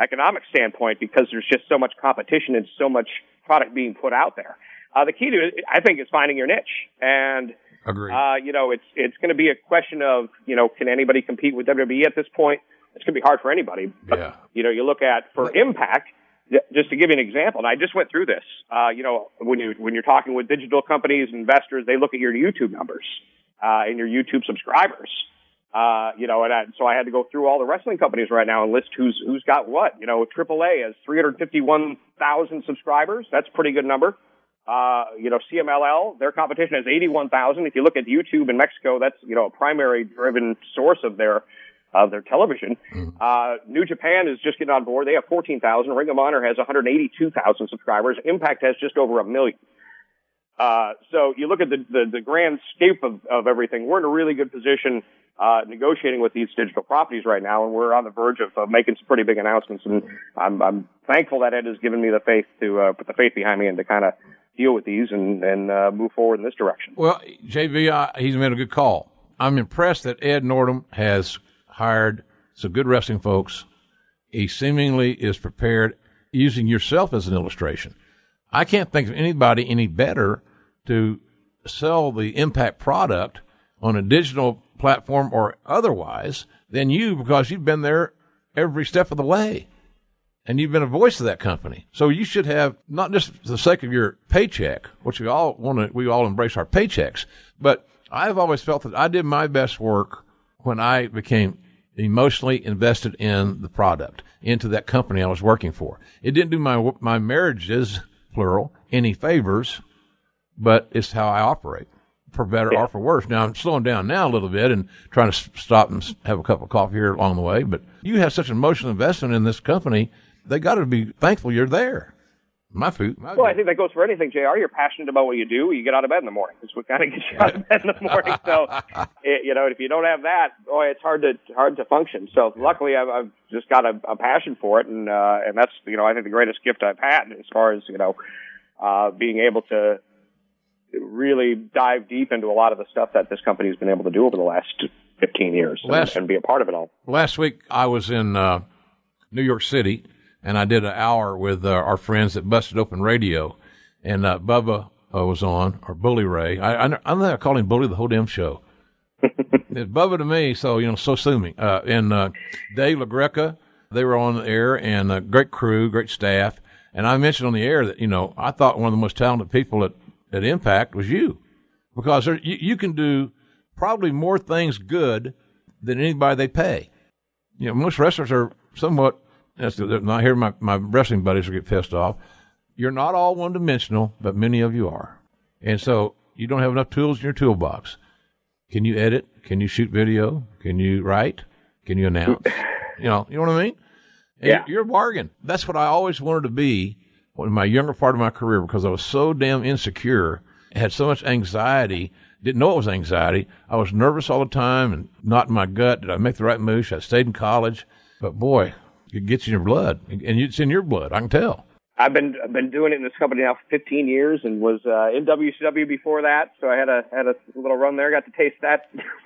economic standpoint, because there's just so much competition and so much product being put out there. Uh, the key to it, I think, is finding your niche. And, Agreed. Uh, you know, it's it's going to be a question of, you know, can anybody compete with W W E at this point? It's going to be hard for anybody. But, yeah. You know, you look at, for Impact, just to give you an example, and I just went through this. Uh, you know, when, you, when you're talking with digital companies, investors, they look at your YouTube numbers uh, and your YouTube subscribers. Uh, you know, and I, so I had to go through all the wrestling companies right now and list who's who's got what. You know, triple A has three hundred fifty-one thousand subscribers. That's a pretty good number. Uh, you know, C M L L, their competition has eighty-one thousand. If you look at YouTube in Mexico, that's, you know, a primary driven source of their of their television. Uh, New Japan is just getting on board. They have fourteen thousand. Ring of Honor has one hundred eighty-two thousand subscribers. Impact has just over a million. Uh, so you look at the, the, the grand scope of, of everything. We're in a really good position uh, negotiating with these digital properties right now, and we're on the verge of, of making some pretty big announcements. And I'm, I'm thankful that Ed has given me the faith to uh, put the faith behind me and to kind of deal with these and, and uh, move forward in this direction. Well, J V, I, he's made a good call. I'm impressed that Ed Nordum has hired some good wrestling folks. He seemingly is prepared, using yourself as an illustration. I can't think of anybody any better to sell the Impact product on a digital platform or otherwise than you, because you've been there every step of the way and you've been a voice of that company. So you should have, not just for the sake of your paycheck, which we all want to, we all embrace our paychecks, but I've always felt that I did my best work when I became emotionally invested in the product, into that company I was working for. It didn't do my, my marriages, plural, any favors, but it's how I operate, for better yeah. or for worse. Now, I'm slowing down now a little bit and trying to stop and have a cup of coffee here along the way, but you have such an emotional investment in this company, they got to be thankful you're there. My food. My well, food. I think that goes for anything, J R. You're passionate about what you do. You get out of bed in the morning. It's what kind of gets you out of bed in the morning. So, it, you know, if you don't have that, boy, it's hard to hard to function. So, yeah. luckily, I've, I've just got a, a passion for it, and uh, and that's, you know, I think the greatest gift I've had as far as, you know, uh, being able to really dive deep into a lot of the stuff that this company has been able to do over the last fifteen years last, and, and be a part of it all. Last week, I was in uh, New York City. And I did an hour with uh, our friends at Busted Open Radio, and uh, Bubba uh, was on, or Bully Ray. I, I, I don't think I called him Bully the whole damn show. It's Bubba to me, so, you know, so sue me. Uh, and uh, Dave LaGreca, they were on the air, and a great crew, great staff. And I mentioned on the air that, you know, I thought one of the most talented people at, at Impact was you, because there, you, you can do probably more things good than anybody they pay. You know, most wrestlers are somewhat... I hear my, my wrestling buddies will get pissed off. You're not all one-dimensional, but many of you are. And so you don't have enough tools in your toolbox. Can you edit? Can you shoot video? Can you write? Can you announce? You know, you know what I mean? And yeah. You're a bargain. That's what I always wanted to be in my younger part of my career, because I was so damn insecure, had so much anxiety, didn't know it was anxiety. I was nervous all the time and not in my gut. Did I make the right move? Should I stayed in college? But, boy, it gets in your blood, and it's in your blood. I can tell. I've been I've been doing it in this company now for fifteen years, and was uh, in W C W before that, so I had a had a little run there. Got to taste that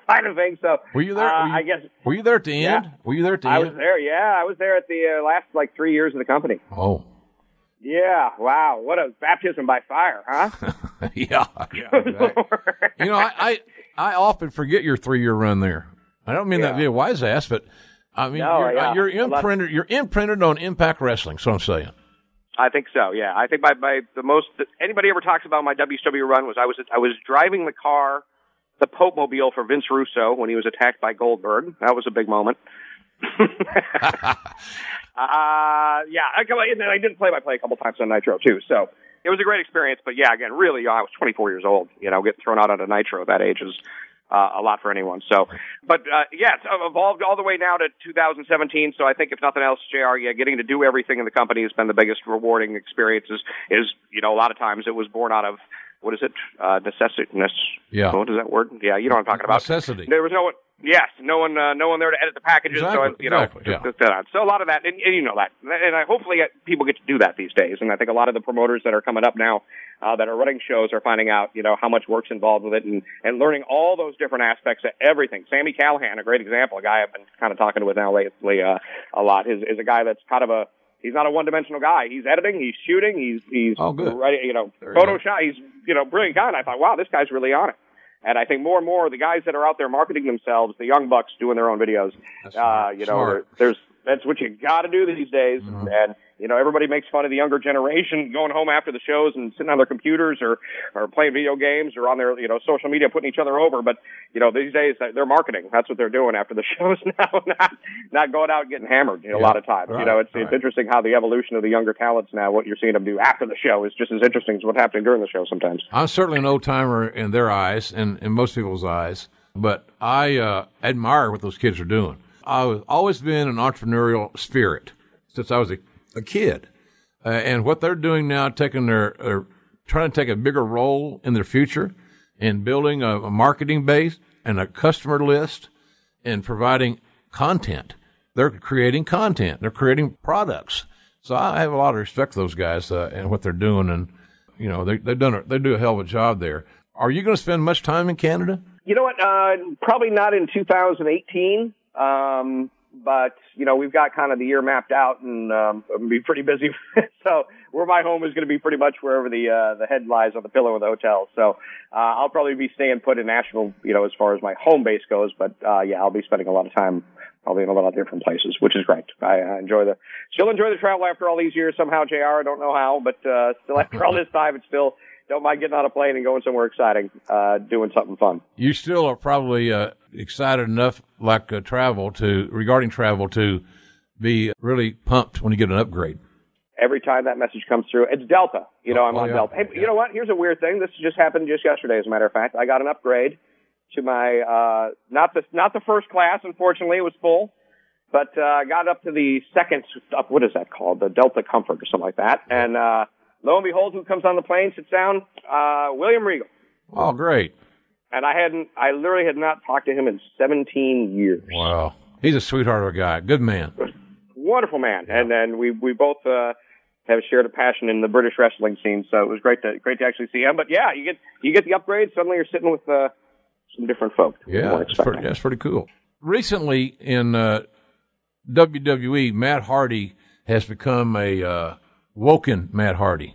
kind of thing. So were you there? Uh, were you, I guess were you there at the yeah. end? Were you there at the I end? I was there. Yeah, I was there at the uh, last like three years of the company. Oh, yeah! Wow, what a baptism by fire, huh? yeah, yeah. Exactly. You know, I, I I often forget your three year run there. I don't mean yeah. that to be a wise ass, but I mean no, you're, yeah. you're imprinted you're imprinted on Impact Wrestling. So I'm saying. I think so. Yeah, I think my, my the most anybody ever talks about my W C W run was I was I was driving the car, the Pope Mobile for Vince Russo when he was attacked by Goldberg. That was a big moment. uh, yeah, I, and then I did play by play a couple times on Nitro too. So it was a great experience. But yeah, again, really, I was twenty-four years old. You know, getting thrown out on a Nitro at that age is uh, a lot for anyone. So, but uh, yeah, it's evolved all the way now to two thousand seventeen. So I think if nothing else, J R, yeah, getting to do everything in the company has been the biggest rewarding experience. Is, is you know, a lot of times it was born out of, what is it? Uh, necessity. Yeah. What is that word? Yeah, you know what I'm talking about. Necessity. There was no one. Yes, no one, uh, no one there to edit the packages. Exactly, so, you know, exactly, yeah. just, uh, so a lot of that, and, and you know that, and I, hopefully people get to do that these days. And I think a lot of the promoters that are coming up now, uh, that are running shows, are finding out, you know, how much work's involved with it, and, and learning all those different aspects of everything. Sammy Callahan, a great example, a guy I've been kind of talking with now lately uh, a lot, is, is a guy that's kind of a. He's not a one-dimensional guy. He's editing. He's shooting. He's he's oh, writing, you know, there Photoshop. You he's you know, brilliant guy. And I thought, wow, this guy's really on it. And I think more and more the guys that are out there marketing themselves, the young bucks doing their own videos, that's uh, you know, are, there's that's what you got to do these days. Mm-hmm. And you know, everybody makes fun of the younger generation going home after the shows and sitting on their computers or or playing video games or on their you know social media putting each other over. But you know, these days they're marketing. That's what they're doing after the shows now, not not going out and getting hammered. You know, yeah. A lot of times, right. you know, it's it's right. interesting how the evolution of the younger talents now. What you're seeing them do after the show is just as interesting as what happened during the show sometimes. I'm certainly an old timer in their eyes and in most people's eyes, but I uh, admire what those kids are doing. I've always been an entrepreneurial spirit since I was a, a kid. Uh, and what they're doing now, taking their, uh, trying to take a bigger role in their future and building a, a marketing base and a customer list and providing content. They're creating content. They're creating products. So I have a lot of respect for those guys uh, and what they're doing. And, you know, they, they've done a, they do a hell of a job there. Are you going to spend much time in Canada? You know what? Uh, probably not in two thousand eighteen. Um, but you know, we've got kind of the year mapped out, and um, I'm gonna be pretty busy. So where my home is going to be pretty much wherever the uh, the head lies on the pillow of the hotel. So uh, I'll probably be staying put in Nashville, you know, as far as my home base goes. But uh, yeah, I'll be spending a lot of time probably in a lot of different places, which is great. I, I enjoy the still enjoy the travel after all these years. Somehow, J R, I don't know how, but uh, still after all this time, it's still. Don't mind getting on a plane and going somewhere exciting, uh, doing something fun. You still are probably uh, excited enough, like uh, travel to regarding travel, to be really pumped when you get an upgrade. Every time that message comes through, it's Delta. You know, oh, I'm oh, on yeah. Delta. Hey, yeah. You know what? Here's a weird thing. This just happened just yesterday, as a matter of fact. I got an upgrade to my uh, not the not the first class. Unfortunately, it was full. But I uh, got up to the second. Up, what is that called? The Delta Comfort or something like that, and. Uh, Lo and behold, who comes on the plane, sits down? Uh, William Regal. Oh, great. And I hadn't, I literally had not talked to him in seventeen years. Wow. He's a sweetheart of a guy. Good man. Wonderful man. Yeah. And then we, we both, uh, have shared a passion in the British wrestling scene. So it was great to, great to actually see him. But yeah, you get, you get the upgrade. Suddenly you're sitting with, uh, some different folk. Yeah. That's pretty, that's pretty cool. Recently in, uh, W W E, Matt Hardy has become a, uh, Woken Matt Hardy,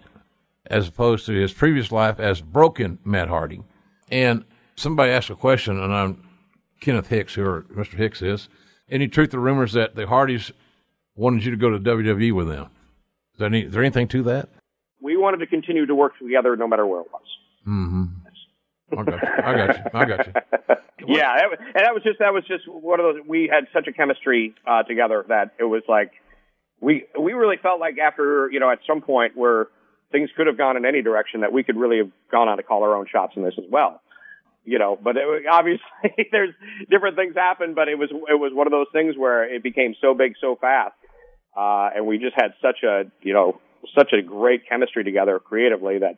as opposed to his previous life as Broken Matt Hardy. And somebody asked a question, and I'm Kenneth Hicks, who or Mister Hicks is. Any truth or rumors that the Hardys wanted you to go to W W E with them? Is there, any, is there anything to that? We wanted to continue to work together no matter where it was. Mm-hmm. I got you. I got you. I got you. Yeah, that was, and that was just that was just one of those. We had such a chemistry uh, together that it was like. We we really felt like after, you know, at some point we're things could have gone in any direction that we could really have gone on to call our own shots in this as well. You know, but it, obviously there's different things happen, but it was, it was one of those things where it became so big so fast. Uh, and we just had such a, you know, such a great chemistry together creatively that,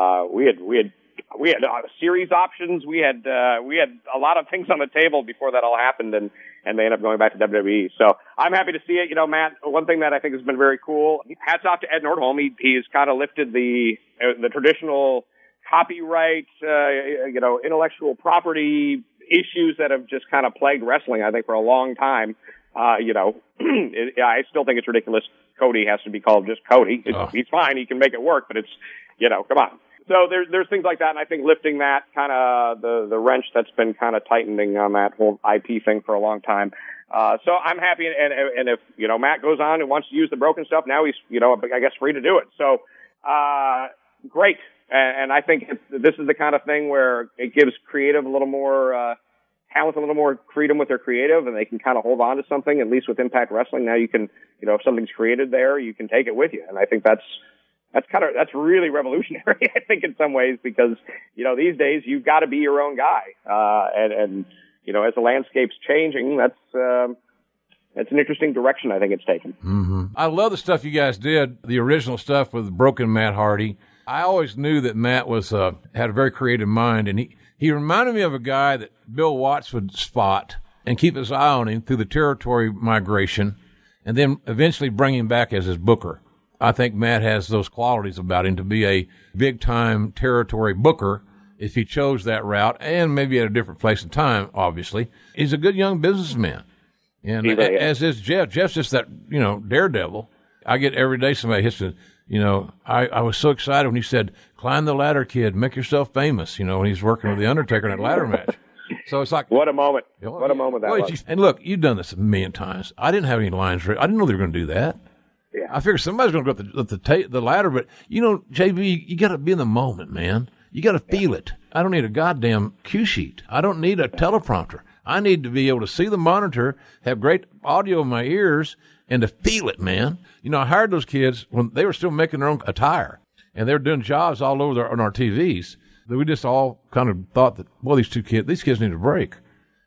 uh, we had, we had, we had uh, series options. We had, uh, we had a lot of things on the table before that all happened, and, and they ended up going back to W W E. So I'm happy to see it. You know, Matt, one thing that I think has been very cool, hats off to Ed Nordholm. He, he's kind of lifted the, uh, the traditional copyright, uh, you know, intellectual property issues that have just kind of plagued wrestling, I think, for a long time. Uh, you know, it, I still think it's ridiculous. Cody has to be called just Cody. It, oh. He's fine. He can make it work, but it's, you know, come on. So there's, there's things like that. And I think lifting that kind of the, the wrench that's been kind of tightening on that whole I P thing for a long time. Uh, so I'm happy. And, and if, you know, Matt goes on and wants to use the broken stuff, now he's, you know, I guess free to do it. So, uh, great. And, and I think this is the kind of thing where it gives creative a little more, uh, talent a little more freedom with their creative, and they can kind of hold on to something. At least with Impact Wrestling, now you can, you know, if something's created there, you can take it with you. And I think that's, that's kind of, that's really revolutionary, I think, in some ways, because, you know, these days you've got to be your own guy. Uh, and, and, you know, as the landscape's changing, that's, um, that's an interesting direction I think it's taken. Mm-hmm. I love the stuff you guys did, the original stuff with Broken Matt Hardy. I always knew that Matt was, uh, had a very creative mind, and he, he reminded me of a guy that Bill Watts would spot and keep his eye on him through the territory migration, and then eventually bring him back as his booker. I think Matt has those qualities about him to be a big-time territory booker if he chose that route, and maybe at a different place and time, obviously. He's a good young businessman, and either, yeah. as is Jeff. Jeff's just that, you know, daredevil. I get every day somebody hits me. You know, I, I was so excited when he said, "Climb the ladder, kid, make yourself famous," you know, when he's working with The Undertaker in that ladder match. So it's like, what a moment. You know, what a moment that well, was. And look, you've done this a million times. I didn't have any lines. I didn't know they were going to do that. Yeah. I figured somebody's going to go up the, up the, ta- the ladder, but, you know, J B, you got to be in the moment, man. You got to feel yeah. it. I don't need a goddamn cue sheet. I don't need a teleprompter. I need to be able to see the monitor, have great audio in my ears, and to feel it, man. You know, I hired those kids when they were still making their own attire, and they were doing jobs all over their, on our T Vs. That we just all kind of thought that, well, these two kids, these kids need a break,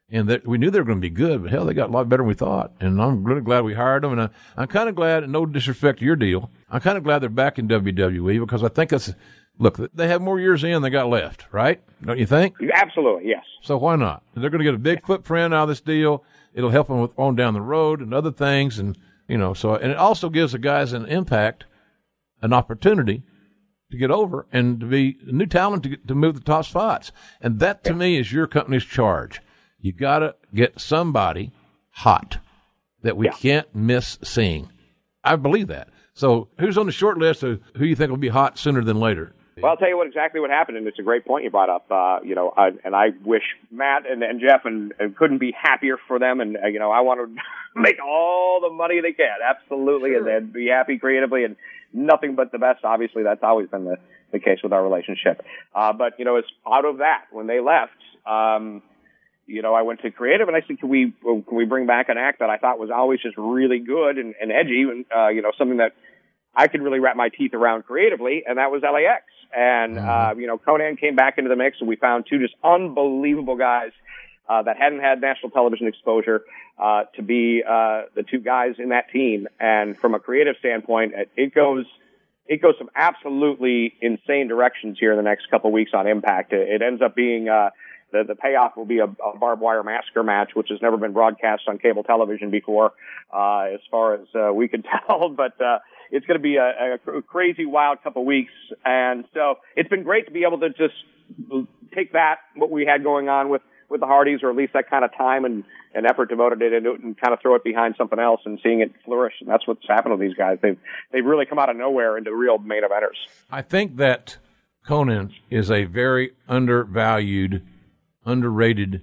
and that we knew they were going to be good, but hell, they got a lot better than we thought. And I'm really glad we hired them, and I, I'm kind of glad, and no disrespect to your deal, I'm kind of glad they're back in W W E, because I think that's, look, they have more years in than they got left, right? Don't you think? Absolutely, yes. So why not? They're going to get a big footprint out of this deal. It'll help them with, on down the road and other things, and you know, so, and it also gives the guys an impact, an opportunity to get over and to be new talent to, to move the top spots. And that to yeah. me is your company's charge. You got to get somebody hot that we yeah. can't miss seeing. I believe that. So who's on the short list of who you think will be hot sooner than later? Well, I'll tell you what exactly what happened, and it's a great point you brought up. Uh, you know, I, and I wish Matt and, and Jeff and, and couldn't be happier for them. And uh, you know, I want to make all the money they can, absolutely, sure. and, and be happy creatively, and nothing but the best. Obviously, that's always been the, the case with our relationship. Uh, but you know, it's out of that when they left. Um, you know, I went to creative, and I said, "Can we can we bring back an act that I thought was always just really good and, and edgy, and uh, you know, something that I could really wrap my teeth around creatively," and that was L A X. And, uh, you know, Conan came back into the mix, and we found two just unbelievable guys uh, that hadn't had national television exposure uh, to be uh, the two guys in that team. And from a creative standpoint, it goes it goes some absolutely insane directions here in the next couple of weeks on Impact. It, it ends up being uh, the, the payoff will be a, a barbed wire massacre match, which has never been broadcast on cable television before, uh, as far as uh, we can tell. But uh it's going to be a, a crazy, wild couple of weeks. And so it's been great to be able to just take that, what we had going on with, with the Hardys, or at least that kind of time and, and effort devoted into it, and kind of throw it behind something else and seeing it flourish. And that's what's happened with these guys. They've, they've really come out of nowhere into real main eventers. I think that Conan is a very undervalued, underrated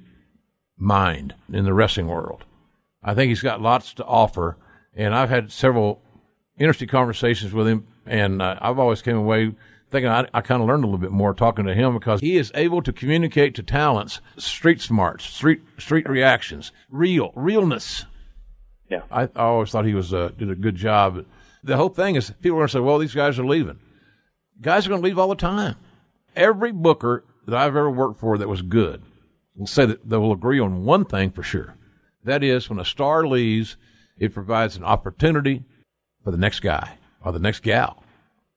mind in the wrestling world. I think he's got lots to offer. And I've had several interesting conversations with him, and uh, I've always came away thinking I, I kind of learned a little bit more talking to him, because he is able to communicate to talents street smarts, street street reactions, real realness. Yeah, I, I always thought he was uh, did a good job. The whole thing is people are going to say, "Well, these guys are leaving," Guys are going to leave all the time. Every booker that I've ever worked for that was good will say that they will agree on one thing for sure. That is, when a star leaves, it provides an opportunity for the next guy or the next gal.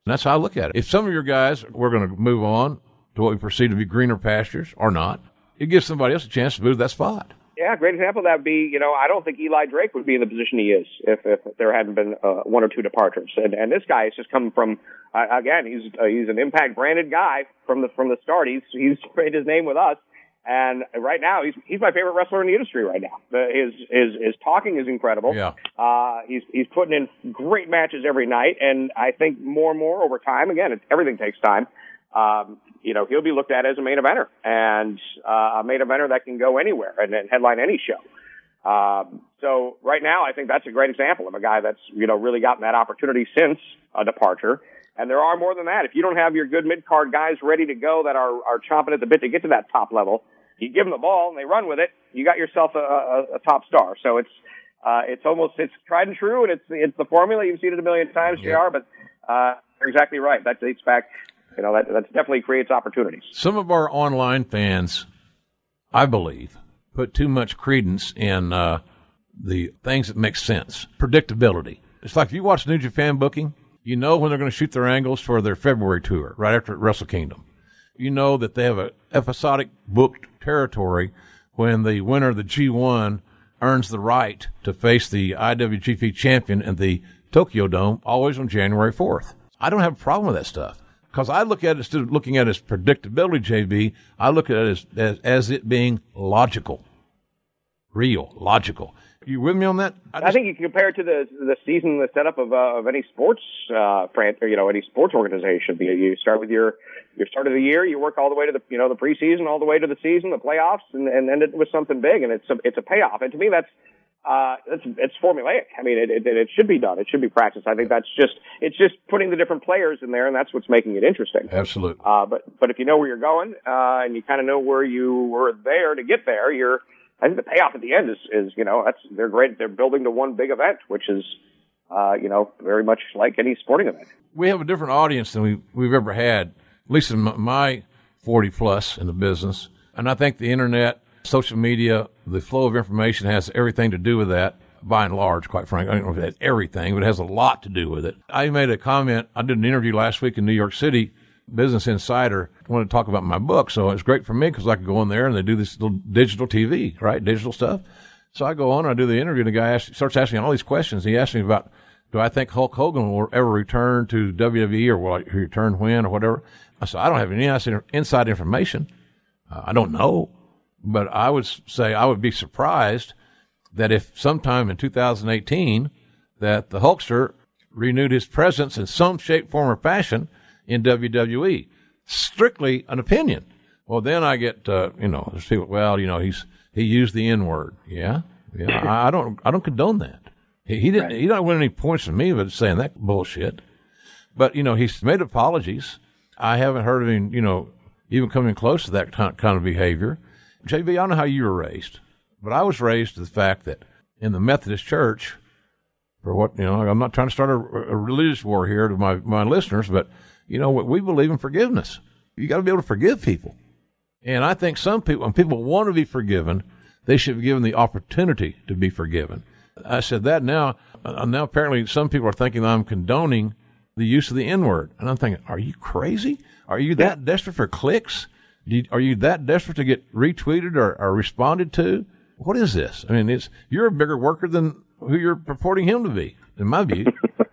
And that's how I look at it. If some of your guys were going to move on to what we perceive to be greener pastures or not, it gives somebody else a chance to move to that spot. Yeah, a great example of that would be, you know, I don't think Eli Drake would be in the position he is if, if there hadn't been uh, one or two departures. And, and this guy is just coming from, uh, again, he's uh, he's an Impact-branded guy from the from the start. He's he's made his name with us. And right now, he's he's my favorite wrestler in the industry right now. The, his his his talking is incredible. Yeah. Uh, he's he's putting in great matches every night. And I think more and more over time, again, it, everything takes time. Um, you know, he'll be looked at as a main eventer, and uh, a main eventer that can go anywhere and, and headline any show. Um, so right now, I think that's a great example of a guy that's, you know, really gotten that opportunity since a departure. And there are more than that. If you don't have your good mid-card guys ready to go that are, are chomping at the bit to get to that top level, you give them the ball and they run with it, you got yourself a, a, a top star. So it's, uh, it's almost, it's tried and true, and it's, it's the formula. You've seen it a million times, yeah. J R, but, uh, you're exactly right. That dates back. You know, that, that definitely creates opportunities. Some of our online fans, I believe, put too much credence in uh, the things that make sense. Predictability. It's like if you watch New Japan booking, you know when they're going to shoot their angles for their February tour, right after Wrestle Kingdom. You know that they have an episodic booked territory when the winner of the G one earns the right to face the I W G P champion in the Tokyo Dome, always on January fourth. I don't have a problem with that stuff. Because I look at it, instead of looking at it as predictability, J B, I look at it as, as, as it being logical, real, logical. Are you with me on that? I, just, I think you can compare it to the the season, the setup of uh, of any sports, uh, or, you know, any sports organization. You, you start with your your start of the year, you work all the way to the you know the preseason, all the way to the season, the playoffs, and, and end it with something big, and it's a, it's a payoff. And to me, that's. Uh, it's, it's formulaic. I mean, it, it, it should be done. It should be practiced. I think that's just, it's just putting the different players in there, and that's what's making it interesting. Absolutely. Uh, but, but if you know where you're going, uh, and you kind of know where you were there to get there, you're, I think the payoff at the end is, is, you know, that's, they're great. They're building to one big event, which is, uh, you know, very much like any sporting event. We have a different audience than we, we've ever had, at least in my forty plus in the business. And I think the internet, social media, the flow of information has everything to do with that, by and large, quite frankly. I don't know if it has everything, but it has a lot to do with it. I made a comment. I did an interview last week in New York City, Business Insider. I wanted to talk about my book, so it's great for me because I could go in there and they do this little digital T V, right, digital stuff. So I go on and I do the interview, and the guy asks, starts asking all these questions. He asked me about, do I think Hulk Hogan will ever return to W W E, or will he return when or whatever? I said, I don't have any inside information. Uh, I don't know. But I would say I would be surprised that if sometime in two thousand eighteen that the Hulkster renewed his presence in some shape, form, or fashion in W W E. Strictly an opinion. Well, then I get, uh, you know, there's people, well, you know, he's he used the N-word. Yeah? yeah I, I don't I don't condone that. He, he didn't. Right. He don't win any points from me for saying that bullshit. But, you know, he's made apologies. I haven't heard of him, you know, even coming close to that kind of behavior. J B, I don't know how you were raised, but I was raised to the fact that in the Methodist Church, for what, you know, I'm not trying to start a, a religious war here to my, my listeners, but, you know, we believe in forgiveness. You got to be able to forgive people. And I think some people, when people want to be forgiven, they should be given the opportunity to be forgiven. I said that now, uh, now apparently some people are thinking that I'm condoning the use of the N-word. And I'm thinking, are you crazy? Are you that desperate for clicks? Do you, are you that desperate to get retweeted or, or responded to? What is this? I mean, it's you're a bigger worker than who you're purporting him to be, in my view.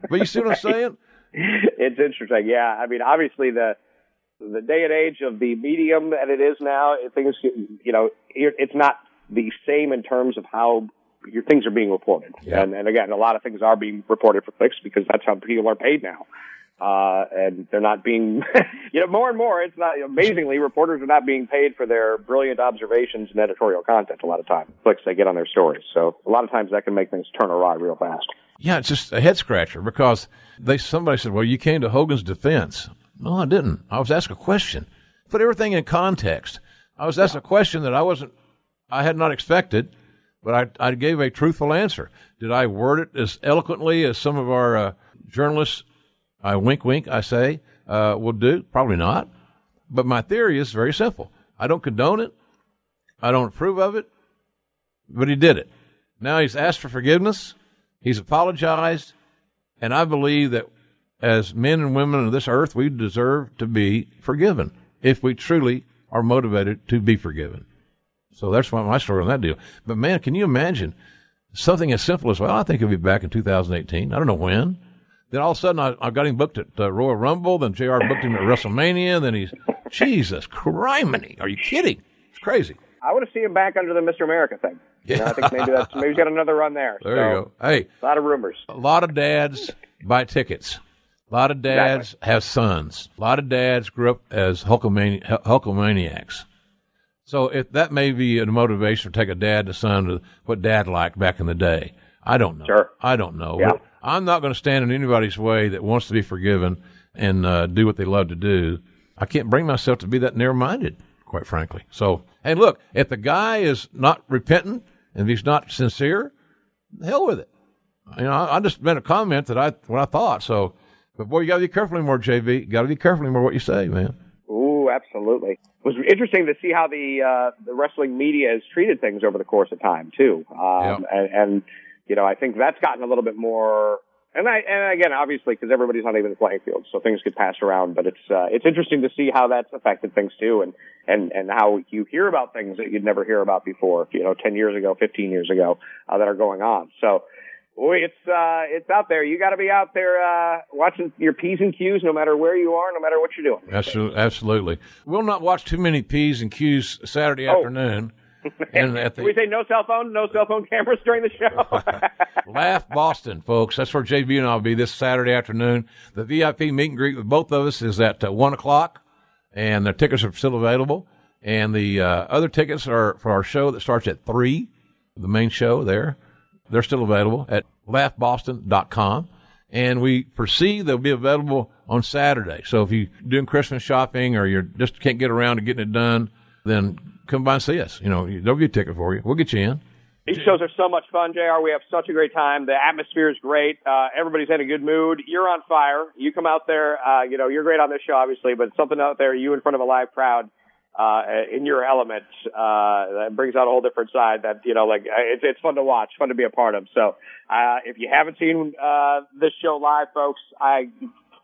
But you see what I'm saying? It's interesting, yeah. I mean, obviously, the the day and age of the medium that it is now, things, you know, it's not the same in terms of how your things are being reported. Yeah. And, and again, a lot of things are being reported for clicks because that's how people are paid now. Uh, and they're not being, you know, more and more, it's not, amazingly, reporters are not being paid for their brilliant observations and editorial content a lot of times, clicks they get on their stories. So a lot of times that can make things turn awry real fast. Yeah, it's just a head scratcher because they somebody said, well, you came to Hogan's defense. No, I didn't. I was asked a question. Put everything in context. I was asked yeah. a question that I wasn't, I had not expected, but I, I gave a truthful answer. Did I word it as eloquently as some of our uh, journalists Uh, wink, wink, I say, uh, will do. Probably not. But my theory is very simple. I don't condone it. I don't approve of it. But he did it. Now he's asked for forgiveness. He's apologized. And I believe that as men and women of this earth, we deserve to be forgiven if we truly are motivated to be forgiven. So that's my story on that deal. But, man, can you imagine something as simple as, well, I think he'll be back in two thousand eighteen. I don't know when. Then all of a sudden, I, I got him booked at uh, Royal Rumble. Then J R booked him at WrestleMania. Then he's, Jesus criminy. Are you kidding? It's crazy. I want to see him back under the Mister America thing. Yeah. You know, I think maybe that's, maybe he's got another run there. There so, you go. Hey. A lot of rumors. A lot of dads buy tickets. A lot of dads exactly. have sons. A lot of dads grew up as Hulkamani- Hulkamaniacs. So if that may be a motivation to take a dad to son to what dad liked back in the day. I don't know. Sure. I don't know. Yeah. I'm not going to stand in anybody's way that wants to be forgiven and uh, do what they love to do. I can't bring myself to be that narrow-minded, quite frankly. So, hey, look, if the guy is not repentant and he's not sincere, the hell with it. You know, I, I just made a comment that I what I thought. So, but boy, you got to be careful anymore, J V. You got to be careful anymore what you say, man. Ooh, absolutely. It was interesting to see how the uh, the wrestling media has treated things over the course of time, too. Um, yeah. And, and you know, I think that's gotten a little bit more. And I and again, obviously, because everybody's not even the playing field, so things could pass around. But it's uh, it's interesting to see how that's affected things too, and, and, and how you hear about things that you'd never hear about before, you know, ten years ago, fifteen years ago, uh, that are going on. So, boy, it's uh, it's out there. You got to be out there uh, watching your P's and Q's, no matter where you are, no matter what you're doing. Absolutely, absolutely. We'll not watch too many P's and Q's Saturday oh. afternoon. And at the, we say no cell phone, no cell phone cameras during the show. Laugh Boston, folks. That's where J B and I will be this Saturday afternoon. The V I P meet and greet with both of us is at uh, one o'clock, and the tickets are still available. And the uh, other tickets are for our show that starts at three, the main show there. They're still available at laugh boston dot com. And we foresee they'll be available on Saturday. So if you're doing Christmas shopping or you just can't get around to getting it done, then come by and see us. You know, there'll be a ticket for you. We'll get you in. These shows are so much fun, J R. We have such a great time. The atmosphere is great. Uh, everybody's in a good mood. You're on fire. You come out there. Uh, you know, you're great on this show, obviously, but something out there, you in front of a live crowd uh, in your element, uh, that brings out a whole different side that, you know, like it's, it's fun to watch, fun to be a part of. So uh, if you haven't seen uh, this show live, folks, I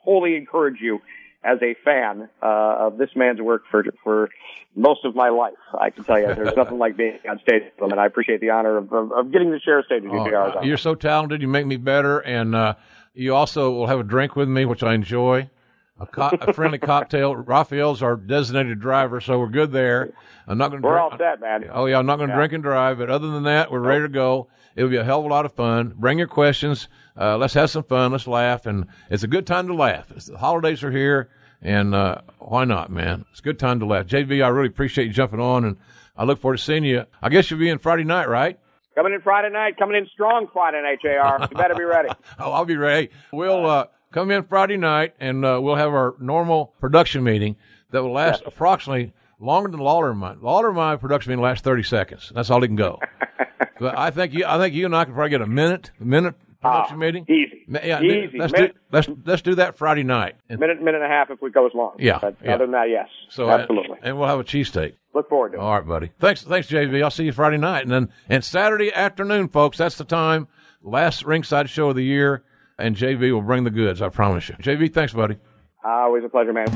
wholly encourage you. As a fan uh, of this man's work for for most of my life, I can tell you there's nothing like being on stage with him, and I appreciate the honor of, of, of getting to share a stage with you. Oh, you're so talented. You make me better, and uh, you also will have a drink with me, which I enjoy, a, co- a friendly cocktail. Raphael's our designated driver, so we're good there. I'm not going. We're drink- all set, man. Oh yeah, I'm not going to yeah. drink and drive, but other than that, we're ready to go. It'll be a hell of a lot of fun. Bring your questions. Uh, let's have some fun. Let's laugh. And it's a good time to laugh. It's, the holidays are here, and uh, why not, man? It's a good time to laugh. J B, I really appreciate you jumping on, and I look forward to seeing you. I guess you'll be in Friday night, right? Coming in Friday night. Coming in strong Friday night, J R. You better be ready. Oh, I'll be ready. We'll uh, come in Friday night, and uh, we'll have our normal production meeting that will last yes. approximately longer than Lawler and mine. Lawler and my production meeting lasts thirty seconds. That's all it can go. But I think you, I think you and I can probably get a minute, minute. Production oh, meeting? Easy. Yeah, easy. Let's, do, let's, let's do that Friday night. Minute, minute and a half if we go as long. Yeah. But yeah. Other than that, yes. So, absolutely. And, and we'll have a cheesesteak. Look forward to it. All right, buddy. Thanks, thanks, J V. I'll see you Friday night. And then and Saturday afternoon, folks, that's the time. Last ringside show of the year. And J V will bring the goods, I promise you. J V, thanks, buddy. Always a pleasure, man.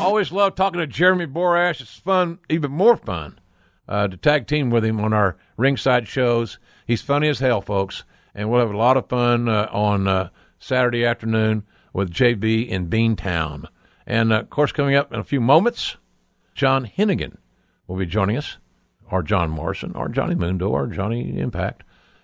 Always love talking to Jeremy Borash. It's fun, even more fun, uh, to tag team with him on our ringside shows. He's funny as hell, folks. And we'll have a lot of fun uh, on uh, Saturday afternoon with J B in Beantown. And, uh, of course, coming up in a few moments, John Hennigan will be joining us, or John Morrison, or Johnny Mundo, or Johnny Impact.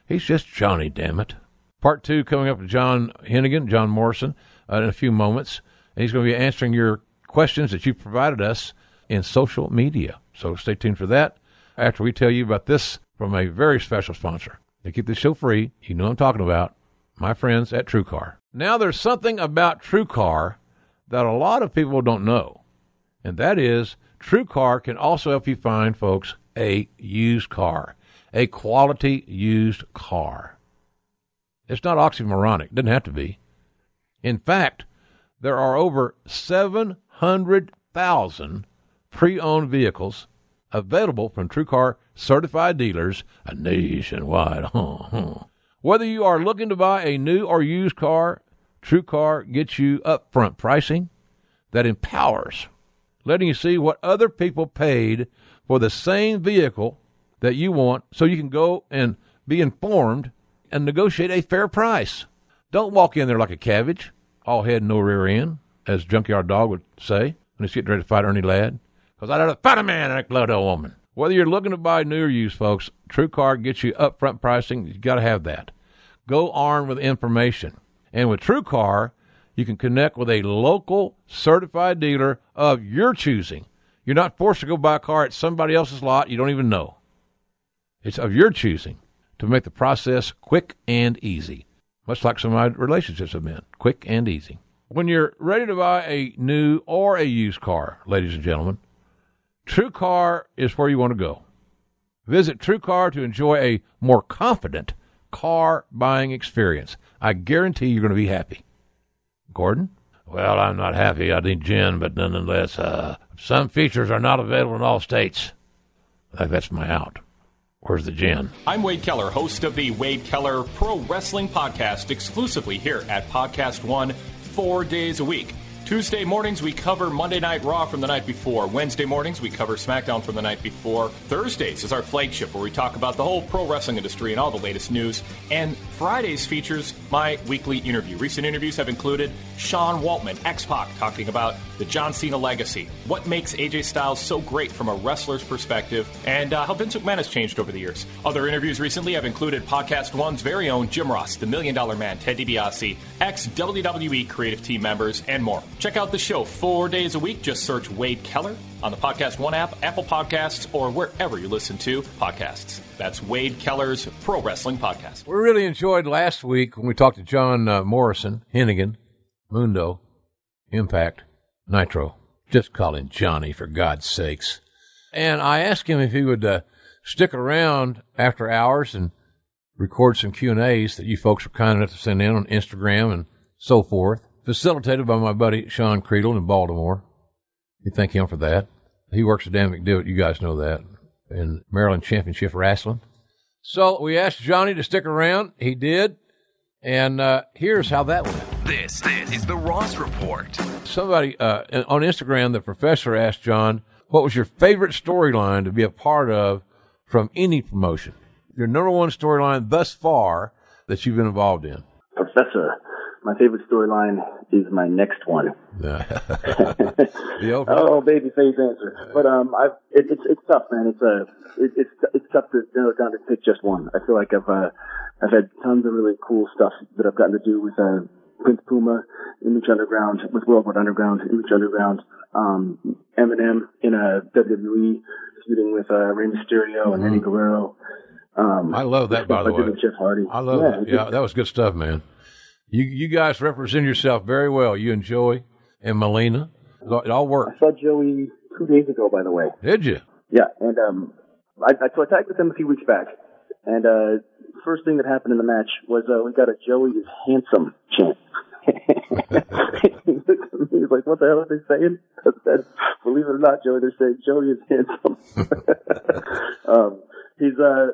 He's just Johnny, damn it. Part two coming up with John Hennigan, John Morrison, uh, in a few moments. And he's going to be answering your questions that you've provided us in social media. So stay tuned for that after we tell you about this from a very special sponsor. They keep this show free. You know what I'm talking about. My friends at TrueCar. Now there's something about TrueCar that a lot of people don't know. And that is TrueCar can also help you find, folks, a used car. A quality used car. It's not oxymoronic. It doesn't have to be. In fact, there are over seven hundred thousand pre-owned vehicles available from TrueCar certified dealers nationwide. Whether you are looking to buy a new or used car, TrueCar gets you upfront pricing that empowers, letting you see what other people paid for the same vehicle that you want, so you can go and be informed and negotiate a fair price. Don't walk in there like a cabbage, all head and no rear end, as Junkyard Dog would say when he's getting ready to fight Ernie Ladd. Because I'd rather fight a man than a blood old woman. Whether you're looking to buy new or used, folks, TrueCar gets you upfront pricing. You got to have that. Go armed with information. And with TrueCar, you can connect with a local certified dealer of your choosing. You're not forced to go buy a car at somebody else's lot you don't even know. It's of your choosing to make the process quick and easy, much like some of my relationships have been, quick and easy. When you're ready to buy a new or a used car, ladies and gentlemen, TrueCar is where you want to go. Visit TrueCar to enjoy a more confident car buying experience. I guarantee you're going to be happy. Gordon? Well, I'm not happy. I need gin, but nonetheless, uh, some features are not available in all states. Like, that's my out. Where's the gin? I'm Wade Keller, host of the Wade Keller Pro Wrestling Podcast, exclusively here at Podcast One, four days a week. Tuesday mornings, we cover Monday Night Raw from the night before. Wednesday mornings, we cover SmackDown from the night before. Thursdays is our flagship, where we talk about the whole pro wrestling industry and all the latest news. And Fridays features my weekly interview. Recent interviews have included Sean Waltman, X-Pac, talking about the John Cena legacy, what makes A J Styles so great from a wrestler's perspective, and uh, how Vince McMahon has changed over the years. Other interviews recently have included Podcast One's very own Jim Ross, The Million Dollar Man, Ted DiBiase, ex-W W E creative team members, and more. Check out the show four days a week. Just search Wade Keller on the Podcast One app, Apple Podcasts, or wherever you listen to podcasts. That's Wade Keller's Pro Wrestling Podcast. We really enjoyed last week when we talked to John uh, Morrison, Hennigan, Mundo, Impact, Nitro. Just call him Johnny, for God's sakes. And I asked him if he would uh, stick around after hours and record some Q and A's that you folks were kind enough to send in on Instagram and so forth. Facilitated by my buddy Sean Creedle in Baltimore. You thank him for that. He works at Dan McDivitt, you guys know that, in Maryland Championship Wrestling. So we asked Johnny to stick around. He did. And uh, here's how that went. This, this is the Ross Report. Somebody uh, on Instagram, the professor, asked John, what was your favorite storyline to be a part of from any promotion? Your number one storyline thus far that you've been involved in. Professor, my favorite storyline is my next one. Oh, baby face answer. But um, I've, it, it's it's tough, man. It's a it, it's it's tough to narrow down to pick just one. I feel like I've uh, I've had tons of really cool stuff that I've gotten to do with uh, Prince Puma, Image Underground, with Worldwide Underground, Image Underground, um, Eminem in a W W E, shooting with uh, Rey Mysterio and Eddie mm-hmm. Guerrero. Um, I love that, by the way. Jeff Hardy. I love yeah, that. Yeah, that was good stuff, man. You you guys represent yourself very well. You and Joey and Melina. It all worked. I saw Joey two days ago, by the way. Did you? Yeah, and um, I, I, so I tagged with him a few weeks back. And uh, first thing that happened in the match was uh, we got a Joey is handsome chant. He was like, what the hell are they saying? I said, believe it or not, Joey, they're saying Joey is handsome. um, he's uh,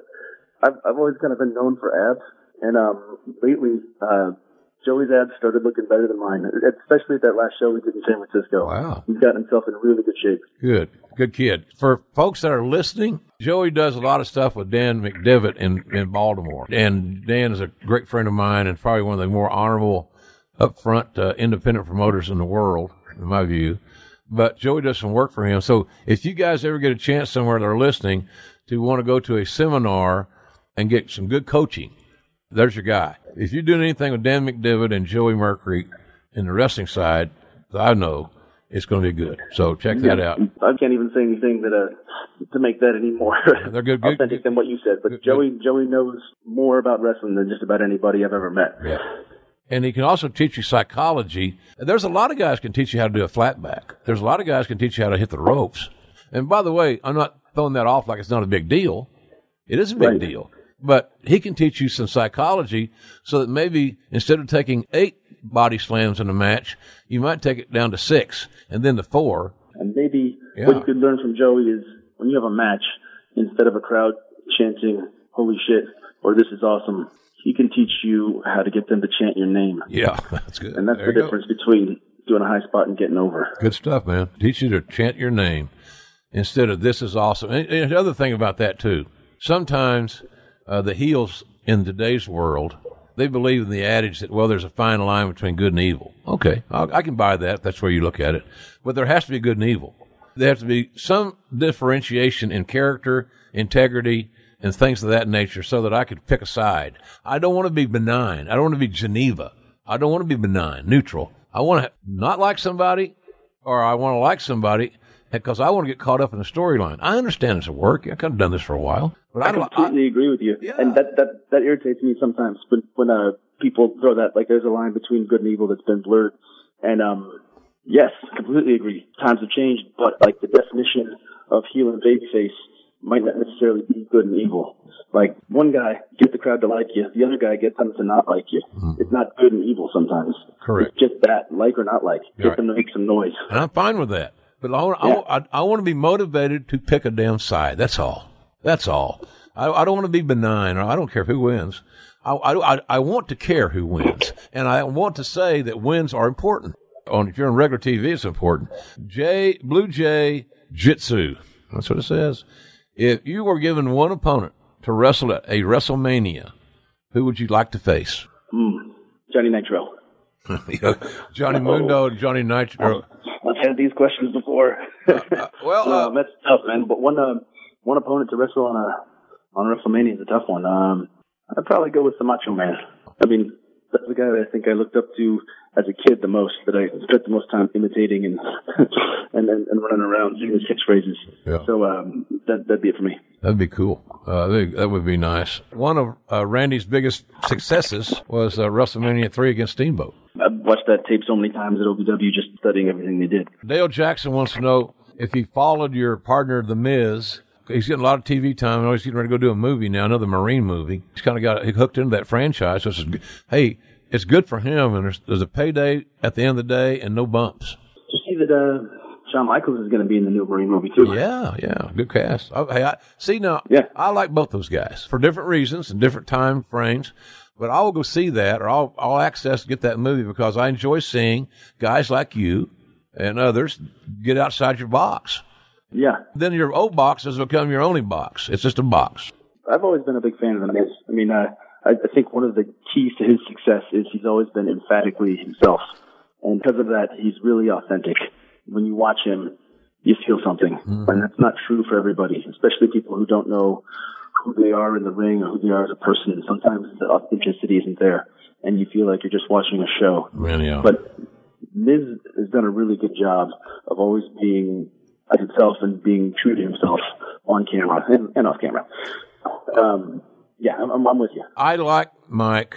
I've, I've always kind of been known for abs. And um, lately, uh, Joey's abs started looking better than mine, especially at that last show we did in San Francisco. Wow. He's gotten himself in really good shape. Good. Good kid. For folks that are listening, Joey does a lot of stuff with Dan McDivitt in, in Baltimore. And Dan is a great friend of mine and probably one of the more honorable, upfront, uh, independent promoters in the world, in my view. But Joey does some work for him. So if you guys ever get a chance somewhere that are listening to want to go to a seminar and get some good coaching, there's your guy. If you're doing anything with Dan McDivitt and Joey Mercury in the wrestling side, I know it's going to be good. So check that yeah, out. I can't even say anything that uh, to make that any more They're good, good, authentic good, than what you said. But good, Joey good. Joey knows more about wrestling than just about anybody I've ever met. Yeah. And he can also teach you psychology. There's a lot of guys can teach you how to do a flatback. There's a lot of guys can teach you how to hit the ropes. And by the way, I'm not throwing that off like it's not a big deal. It is a big right. deal. But he can teach you some psychology so that maybe instead of taking eight body slams in a match, you might take it down to six and then to four. And maybe yeah. what you could learn from Joey is when you have a match, instead of a crowd chanting, holy shit, or this is awesome, he can teach you how to get them to chant your name. Yeah, that's good. And that's there the difference go. between doing a high spot and getting over. Good stuff, man. Teach you to chant your name instead of this is awesome. And, and the other thing about that, too, sometimes uh, the heels in today's world, they believe in the adage that, well, there's a fine line between good and evil. Okay, I'll, I can buy that if that's where you look at it. But there has to be good and evil. There has to be some differentiation in character, integrity, and things of that nature so that I could pick a side. I don't want to be benign. I don't want to be Geneva. I don't want to be benign, neutral. I want to not like somebody, or I want to like somebody because I want to get caught up in the storyline. I understand it's a work. I've kind of done this for a while. But I, I completely I, agree with you. Yeah. And that, that, that irritates me sometimes when, when uh, people throw that, like there's a line between good and evil that's been blurred. And um, yes, completely agree. Times have changed, but like the definition of heel and babyface might not necessarily be good and evil. Like, one guy gets the crowd to like you, the other guy gets them to not like you. Mm. It's not good and evil sometimes. Correct. It's just that, like or not like. Get right. them to make some noise. And I'm fine with that. But I want, yeah. I, I, I want to be motivated to pick a damn side. That's all. That's all. I, I don't want to be benign. Or I don't care who wins. I, I, I want to care who wins. And I want to say that wins are important. On, if you're on regular T V, it's important. J, Blue Jay Jitsu. That's what it says. If you were given one opponent to wrestle at a WrestleMania, who would you like to face? Mm, Johnny Nitro. Johnny Uh-oh. Mundo and Johnny Nitro. I've, I've had these questions before. uh, uh, well, uh, um, that's tough, man. But one uh, one opponent to wrestle on a on WrestleMania is a tough one. Um, I'd probably go with the Macho Man. I mean, that's the guy that I think I looked up to as a kid the most, that I spent the most time imitating and and, and, and running around doing his catchphrases. Yeah. So um, that, that'd be it for me. That'd be cool. Uh, that would be nice. One of uh, Randy's biggest successes was uh, WrestleMania three against Steamboat. I've watched that tape so many times at O V W, just studying everything they did. Dale Jackson wants to know if you followed your partner, The Miz. He's getting a lot of T V time. He's getting ready to go do a movie now, another Marine movie. He's kind of got hooked into that franchise. So it's, hey, it's good for him, and there's, there's a payday at the end of the day and no bumps. Did you see that uh, Shawn Michaels is going to be in the new Marine movie, too? Yeah, yeah, good cast. I, hey, I, see, now, yeah. I like both those guys for different reasons and different time frames, but I will go see that, or I'll, I'll access get that movie because I enjoy seeing guys like you and others get outside your box. Yeah. Then your old box has become your only box. It's just a box. I've always been a big fan of the Miz. I mean, uh, I, I think one of the keys to his success is he's always been emphatically himself. And because of that, he's really authentic. When you watch him, you feel something. Mm-hmm. And that's not true for everybody, especially people who don't know who they are in the ring or who they are as a person. Sometimes the authenticity isn't there, and you feel like you're just watching a show. Really? Yeah. But Miz has done a really good job of always being himself and being true to himself on camera and, and off camera. Um, yeah, I'm, I'm with you. I like Mike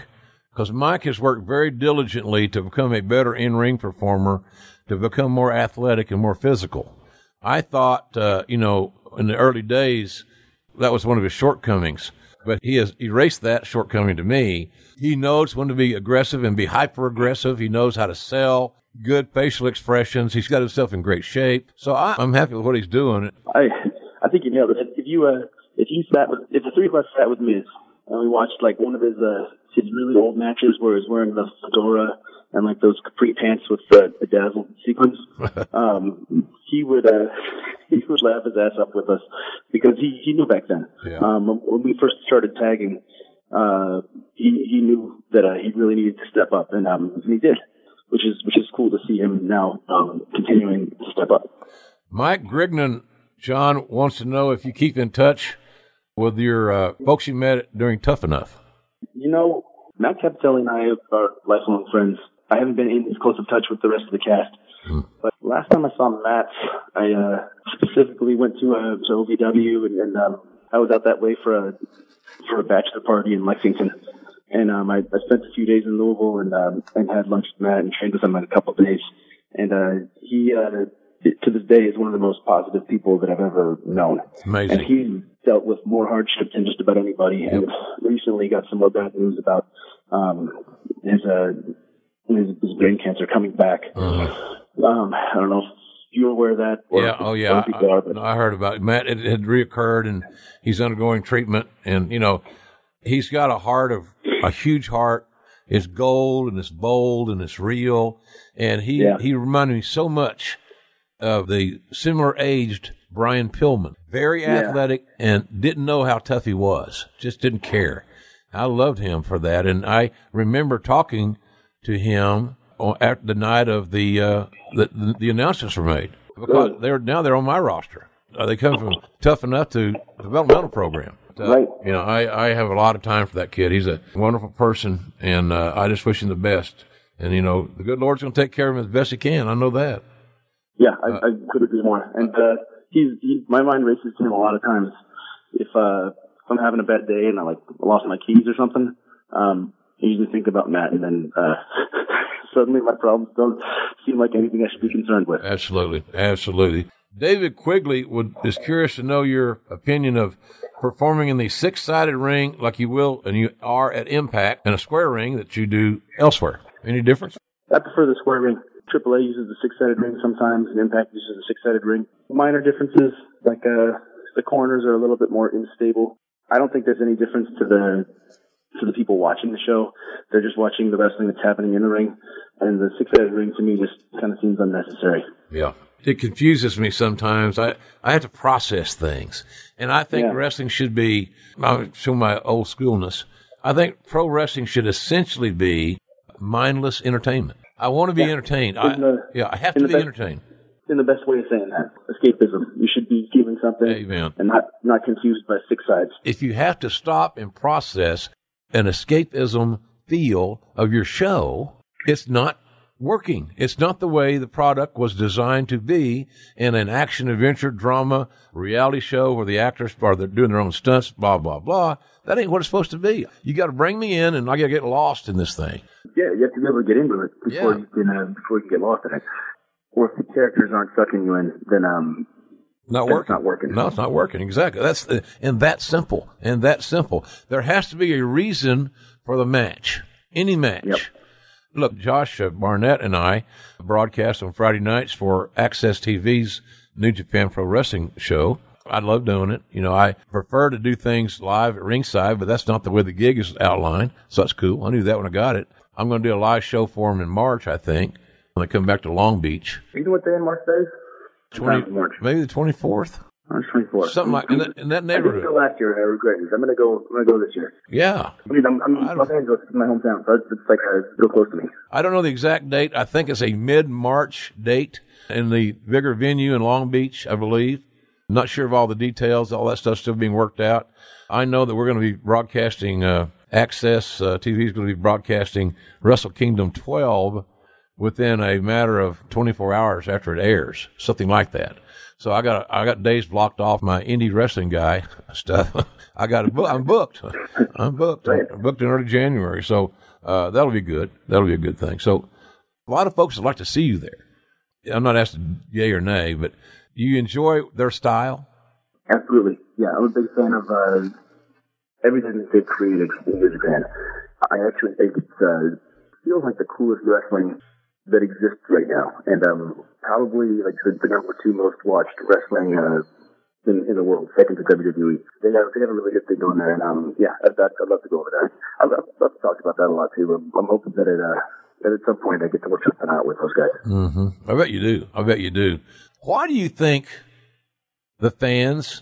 because Mike has worked very diligently to become a better in-ring performer, to become more athletic and more physical. I thought, uh, you know, in the early days, that was one of his shortcomings, but he has erased that shortcoming to me. He knows when to be aggressive and be hyper-aggressive. He knows how to sell. Good facial expressions. He's got himself in great shape. So I, I'm happy with what he's doing. I I think you nailed it. If you uh, if you sat with, if the three of us sat with Miz and we watched like one of his uh, his really old matches where he's wearing the fedora and like those capri pants with the uh, bedazzled sequins, um, he would uh, he would laugh his ass up with us because he, he knew back then. Yeah. Um, when we first started tagging, uh, he he knew that uh, he really needed to step up, and um, and he did. Which is which is cool to see him now um, continuing to step up. Mike Grignan, John, wants to know if you keep in touch with your uh, folks you met during Tough Enough. You know, Matt Capitelli and I are lifelong friends. I haven't been in as close of touch with the rest of the cast. Hmm. But last time I saw Matt, I uh, specifically went to, uh, to O V W, and, and um, I was out that way for a, for a bachelor party in Lexington. And um, I, I spent a few days in Louisville and um, and had lunch with Matt and trained with him in a couple of days. And uh, he, uh, to this day, is one of the most positive people that I've ever known. Amazing. And he's dealt with more hardships than just about anybody. Yep. And recently got some more bad news about um, his uh, his, his brain cancer coming back. Mm-hmm. Um, I don't know if you're aware of that. Or yeah, oh yeah, I, are, but. I heard about it. Matt, it had reoccurred, and he's undergoing treatment. And, you know, he's got a heart of, a huge heart. It's gold, and it's bold, and it's real. And he, yeah. he reminded me so much of the similar-aged Brian Pillman. Very yeah. athletic, and didn't know how tough he was. Just didn't care. I loved him for that. And I remember talking to him on, at the night of the, uh, the the announcements were made. Because Good. they're now they're on my roster. Uh, they come from Tough Enough to developmental program. Uh, right. You know, I, I have a lot of time for that kid. He's a wonderful person, and uh, I just wish him the best. And, you know, the good Lord's going to take care of him as best he can. I know that. Yeah, I, uh, I could agree more. And uh, he's he, my mind races to him a lot of times. If, uh, if I'm having a bad day and I like lost my keys or something, um, I usually think about Matt, and then uh, suddenly my problems don't seem like anything I should be concerned with. Absolutely, absolutely. David Quigley would, is curious to know your opinion of performing in the six-sided ring like you will and you are at Impact and a square ring that you do elsewhere. Any difference? I prefer the square ring. Triple A uses the six-sided ring sometimes, and Impact uses the six-sided ring. Minor differences, like uh, the corners are a little bit more unstable. I don't think there's any difference to the to the people watching the show. They're just watching the wrestling that's happening in the ring, and the six-sided ring to me just kind of seems unnecessary. Yeah. It confuses me sometimes. I, I have to process things. And I think yeah. wrestling should be, I'm showing my old schoolness, I think pro wrestling should essentially be mindless entertainment. I want to be yeah. entertained. I, the, yeah, I have to be best, entertained. In the best way of saying that, escapism. You should be feeling something Amen. and not, not confused by six sides. If you have to stop and process an escapism feel of your show, it's not working. It's not the way the product was designed to be in an action, adventure, drama, reality show where the actors are they're doing their own stunts, blah, blah, blah. That ain't what it's supposed to be. You got to bring me in, and I got to get lost in this thing. Yeah, you have to be able to get into it before, yeah. you, can, uh, before you can get lost in it. Or if the characters aren't sucking you in, then um, not working. It's not working. No, it's not working. Exactly. That's uh, and that's simple. And that's simple. There has to be a reason for the match. Any match. Yep. Look, Josh Barnett and I broadcast on Friday nights for A X S T V's New Japan Pro Wrestling show. I love doing it. You know, I prefer to do things live at ringside, but that's not the way the gig is outlined, so that's cool. I knew that when I got it. I'm going to do a live show for them in March, I think, when they come back to Long Beach. Are you doing what day in March, Dave? twenty, March. Maybe the twenty-fourth? March twenty-fourth. Something like in that, in that neighborhood. I did go last year, and I regret it. I'm going to go, I'm going to go this year. Yeah. I mean, I'm, I'm Los Angeles is my hometown, so it's, it's like uh, real close to me. I don't know the exact date. I think it's a mid-March date in the bigger venue in Long Beach, I believe. I'm not sure of all the details. All that stuff's still being worked out. I know that we're going to be broadcasting, uh, A X S uh, T V is going to be broadcasting Wrestle Kingdom twelve within a matter of twenty-four hours after it airs, something like that. So I got I got days blocked off my indie wrestling guy stuff. I got a book. I'm booked. I'm booked. I'm booked in early January. So uh, that'll be good. That'll be a good thing. So a lot of folks would like to see you there. I'm not asking yay or nay, but do you enjoy their style? Absolutely. Yeah, I'm a big fan of uh, everything that they've created in New Japan. I actually think it uh, feels like the coolest wrestling that exists right now, and um, probably like the, the number two most watched wrestling uh, in, in the world, second to W W E. They have they have a really good thing going there, and um, yeah, I'd, I'd love to go over there. I've, I've talked about that a lot too. I'm, I'm hoping that at uh, that at some point I get to work something out with those guys. Mm-hmm. I bet you do. I bet you do. Why do you think the fans,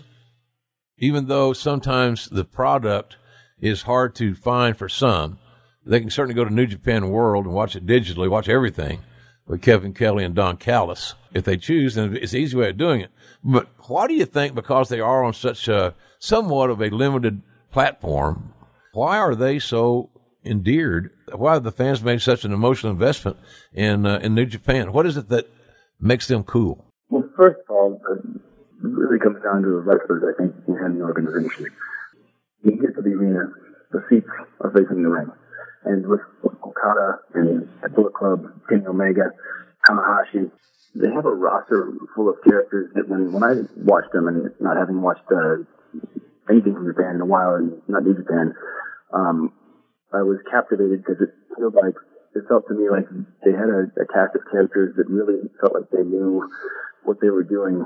even though sometimes the product is hard to find for some? They can certainly go to New Japan World and watch it digitally, watch everything with Kevin Kelly and Don Callis if they choose, and it's an easy way of doing it. But why do you think, because they are on such a somewhat of a limited platform, why are they so endeared? Why have the fans made such an emotional investment in uh, in New Japan? What is it that makes them cool? Well, first of all, it really comes down to the wrestlers, I think, and the organization. You get to the arena, the seats are facing the ring. And with Okada and the Bullet Club, Kenny Omega, Tanahashi, they have a roster full of characters that when, when I watch them, and not having watched uh, anything from Japan in a while, and not New Japan, um, I was captivated because it feels like it felt to me like they had a, a cast of characters that really felt like they knew what they were doing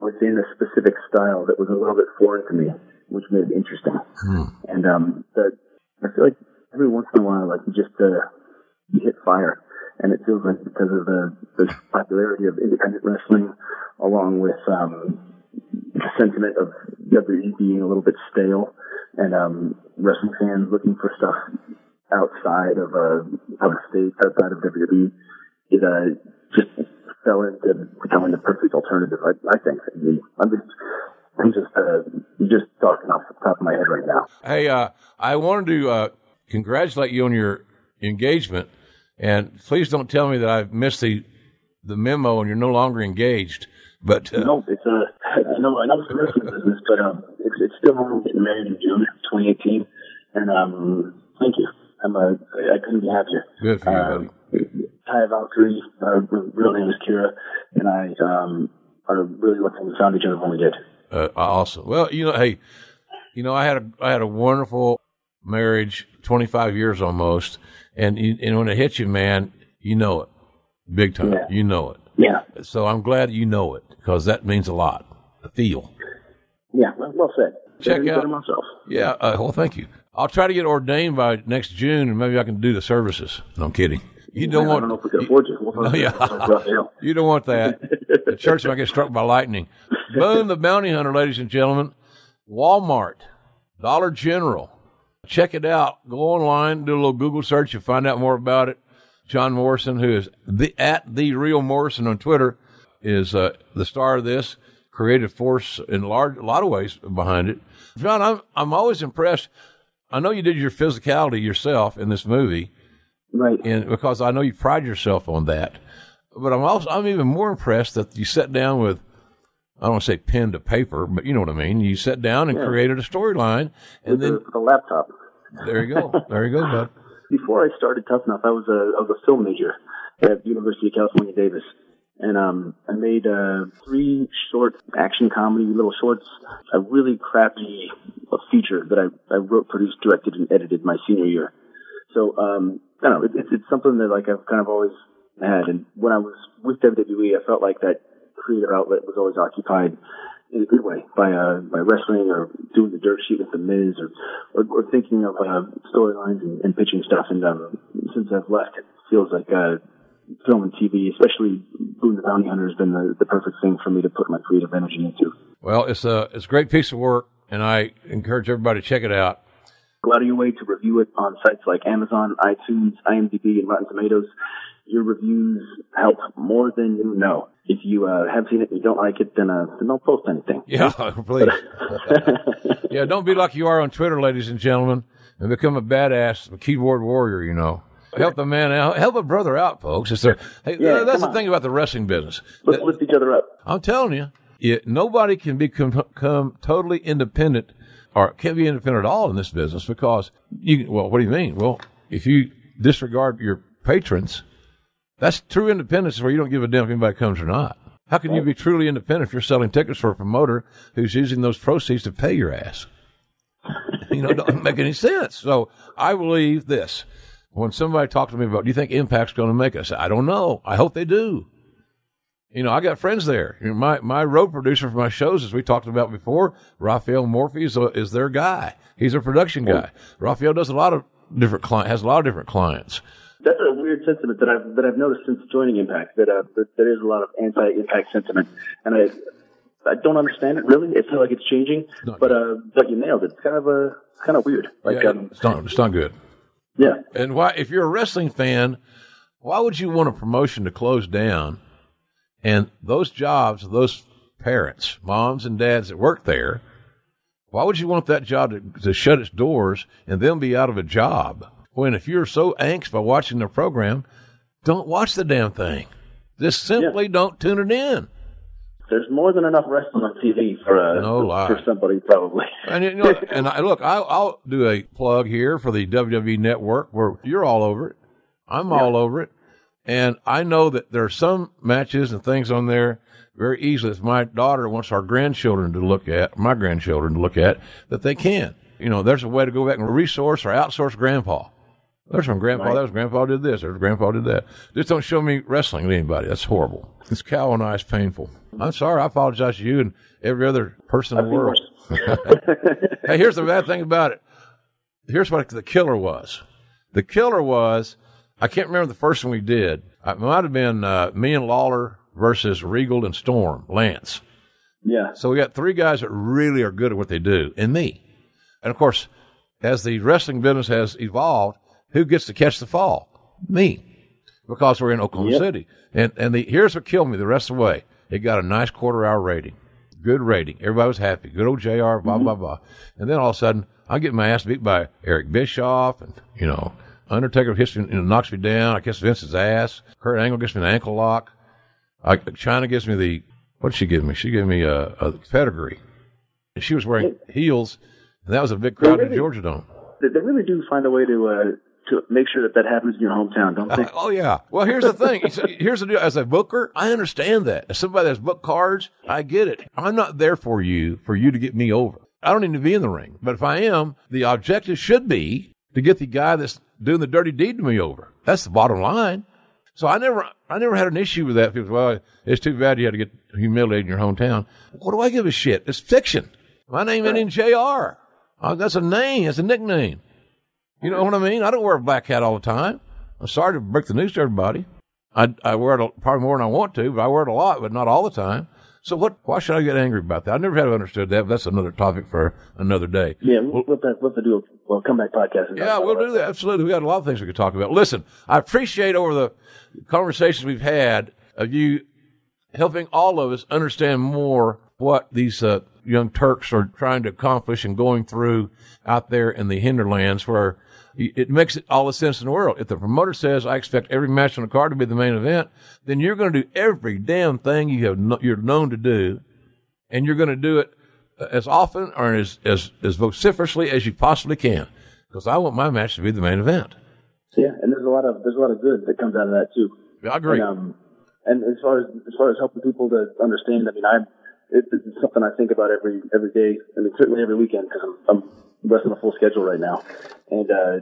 within a specific style that was a little bit foreign to me, which made it interesting. Hmm. And um, the, I feel like every once in a while, like you just uh, you hit fire, and it feels like because of the, the popularity of independent wrestling, along with um, the sentiment of W W E being a little bit stale, and um, wrestling fans looking for stuff outside of a uh, state, outside of W W E, it uh, just fell into becoming the perfect alternative. I, I think. I'm just, I'm just, uh, just talking off the top of my head right now. Hey, uh, I wanted to uh, congratulate you on your engagement, and please don't tell me that I've missed the the memo and you're no longer engaged. But uh, no, it's a uh, no. I know it's the wrestling business, but um, it's it's still getting married in June twenty eighteen, and um, thank you. I'm a, I couldn't be happier. Good for you, um, buddy. Ty Valkyrie, our real name is Kira, and I um, are really lucky we found each other when we did. Uh, awesome. Well, you know, hey, you know, I had a I had a wonderful marriage, twenty-five years almost, and you, and when it hits you, man, you know it, big time. Yeah. You know it. Yeah. So I'm glad you know it because that means a lot. I feel. Yeah. Well said. Check Better out. Myself. Yeah. Uh, well, thank you. I'll try to get ordained by next June, and maybe I can do the services. No, I'm kidding. You don't I want. Don't know if we can afford you. We'll no, yeah. You don't want that. The church might get struck by lightning. Boone the Bounty Hunter, ladies and gentlemen. Walmart, Dollar General. Check it out. Go online, do a little Google search, and find out more about it. John Morrison, who is the, at the real Morrison on Twitter, is uh, the star of this. Creative force in large, a lot of ways behind it. John, I'm I'm always impressed. I know you did your physicality yourself in this movie, right? And because I know you pride yourself on that, but I'm also I'm even more impressed that you sat down with, I don't want to say pen to paper, but you know what I mean. You sat down and yeah. created a storyline, and with then the, the laptop. There you go. There you go, bud. Before I started Tough Enough, I was a I was a film major at the University of California, Davis, and um, I made uh, three short action comedy little shorts. A really crappy feature that I, I wrote, produced, directed, and edited my senior year. So um, I don't know. It, it's it's something that like I've kind of always had, and when I was with W W E, I felt like that creative outlet was always occupied in a good way by uh, by wrestling or doing the dirt sheet with the Miz or or, or thinking of uh, storylines and, and pitching stuff. And um, since I've left, it feels like uh, film and T V, especially Boone the Bounty Hunter, has been the, the perfect thing for me to put my creative energy into. Well, it's a it's a great piece of work, and I encourage everybody to check it out. Go out of your way to review it on sites like Amazon, iTunes, IMDb, and Rotten Tomatoes. Your reviews help more than you know. If you uh, have seen it and you don't like it, then, uh, then don't post anything. Yeah, please. Yeah, don't be like you are on Twitter, ladies and gentlemen, and become a badass, a keyboard warrior, you know. Help the man out. Help a brother out, folks. It's their, hey, yeah, that's the on. thing about the wrestling business. Let's lift each other up. I'm telling you, it, nobody can become, become totally independent or can't be independent at all in this business because, you. well, what do you mean? Well, if you disregard your patrons, that's true independence where you don't give a damn if anybody comes or not. How can you be truly independent if you're selling tickets for a promoter who's using those proceeds to pay your ass? You know, it doesn't make any sense. So I believe this. When somebody talks to me about, do you think Impact's going to make it? I say, I don't know. I hope they do. You know, I got friends there. You know, my my road producer for my shows, as we talked about before, Raphael Morphy is, a, is their guy. He's a production guy. Raphael does a lot of different clients, has a lot of different clients. That's a weird sentiment that I've that I've noticed since joining Impact. That uh, that there is a lot of anti-Impact sentiment, and I I don't understand it really. It feels like it's changing, it's but uh, but you nailed it. It's kind of a uh, kind of weird. Like yeah, um, it's not it's not good. Yeah. And why, if you're a wrestling fan, why would you want a promotion to close down? And those jobs, those parents, moms and dads that work there, why would you want that job to, to shut its doors and then be out of a job? When if you're so angst by watching the program, don't watch the damn thing. Just simply yeah. don't tune it in. There's more than enough wrestling on T V for uh, no for somebody probably. And, you know, and I, look, I'll, I'll do a plug here for the W W E Network where you're all over it. I'm yeah. all over it. And I know that there are some matches and things on there very easily. If my daughter wants our grandchildren to look at, my grandchildren to look at, that they can. You know, there's a way to go back and resource or outsource grandpa. There's from grandpa. Right. That was grandpa did this. There's grandpa did that. Just don't show me wrestling to anybody. That's horrible. This cow and I is painful. I'm sorry. I apologize to you and every other person in the world. Hey, here's the bad thing about it. Here's what the killer was. The killer was, I can't remember the first one we did. It might have been uh, me and Lawler versus Regal and Storm, Lance. Yeah. So we got three guys that really are good at what they do, and me. And, of course, as the wrestling business has evolved, who gets to catch the fall? Me, because we're in Oklahoma yep. City. And and the here's what killed me the rest of the way. It got a nice quarter-hour rating, good rating. Everybody was happy. Good old J R, blah, mm-hmm. blah, blah. And then all of a sudden, I get my ass beat by Eric Bischoff and, you know, Undertaker hits me, you know, knocks me down. I kiss Vince's ass. Kurt Angle gives me an ankle lock. I, China gives me the, what did she give me? She gave me a, a pedigree. And she was wearing heels, and that was a big crowd really, in the Georgia Dome. They really do find a way to... Uh... to make sure that that happens in your hometown, don't they? Uh, oh, yeah. Well, here's the thing. Here's the deal. As a booker, I understand that. As somebody that's booked cards, I get it. I'm not there for you, for you to get me over. I don't need to be in the ring. But if I am, the objective should be to get the guy that's doing the dirty deed to me over. That's the bottom line. So I never I never had an issue with that. People say, well, it's too bad you had to get humiliated in your hometown. What do I give a shit? It's fiction. My name ain't in J R. Oh, that's a name. That's a nickname. You know what I mean? I don't wear a black hat all the time. I'm sorry to break the news to everybody. I, I wear it probably more than I want to, but I wear it a lot, but not all the time. So what? Why should I get angry about that? I never had understood that, but that's another topic for another day. Yeah, we'll, we'll, we'll have to do a well, comeback podcast. Yeah, we'll do that. Absolutely. We got a lot of things we could talk about. Listen, I appreciate over the conversations we've had of you helping all of us understand more what these uh, young Turks are trying to accomplish and going through out there in the hinterlands where it makes all the sense in the world. If the promoter says, I expect every match on the card to be the main event, then you're going to do every damn thing you have no, you're known to do, and you're going to do it as often or as, as, as vociferously as you possibly can, because I want my match to be the main event. Yeah, and there's a lot of there's a lot of good that comes out of that, too. I agree. And, um, and as far as as far as helping people to understand, I mean, I'm, it's, it's something I think about every every day, I mean, certainly every weekend, because I'm, I'm rest on a full schedule right now, and uh,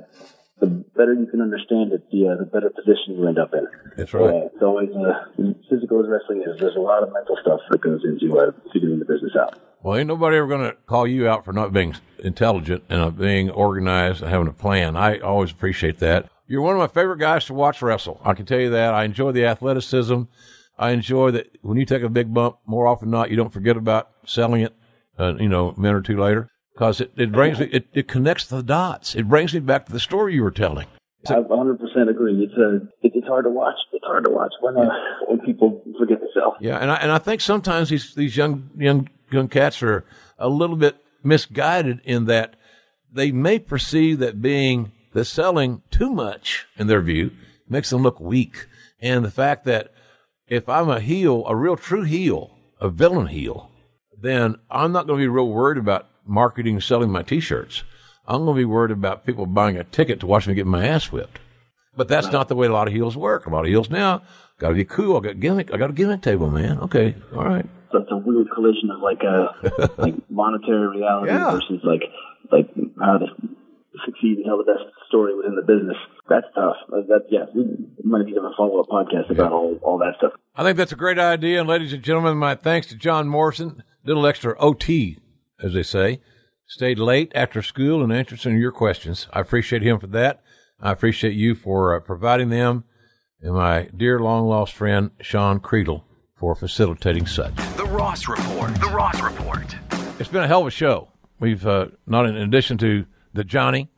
the better you can understand it, the uh, the better position you end up in. That's right. Uh, it's always uh, physical as wrestling is. There's a lot of mental stuff that goes into uh, figuring the business out. Well, ain't nobody ever going to call you out for not being intelligent and uh, being organized and having a plan. I always appreciate that. You're one of my favorite guys to watch wrestle. I can tell you that. I enjoy the athleticism. I enjoy that when you take a big bump, more often than not, you don't forget about selling it. Uh, you know, a minute or two later. Because it, it brings me, it, it connects the dots. It brings me back to the story you were telling. So, I one hundred percent agree. It's a, it, it's hard to watch. It's hard to watch when uh, when people forget to sell. Yeah, and I and I think sometimes these these young young young cats are a little bit misguided in that they may perceive that being the selling too much in their view makes them look weak, and the fact that if I'm a heel, a real true heel, a villain heel, then I'm not going to be real worried about marketing, selling my T-shirts. I'm going to be worried about people buying a ticket to watch me get my ass whipped. But that's not the way a lot of heels work. A lot of heels now got to be cool. I got gimmick. I got a gimmick table, man. Okay, all right. So it's a weird collision of like a like monetary reality yeah. versus like like how to succeed and tell the best story within the business. That's tough. That yeah, we might need to have a follow up podcast about yeah. all all that stuff. I think that's a great idea. And ladies and gentlemen, my thanks to John Morrison. Little extra O T. As they say, stayed late after school and answered some of your questions. I appreciate him for that. I appreciate you for uh, providing them, and my dear long-lost friend, Sean Creedle, for facilitating such. The Ross Report. The Ross Report. It's been a hell of a show. We've, uh, not in addition to the Johnny,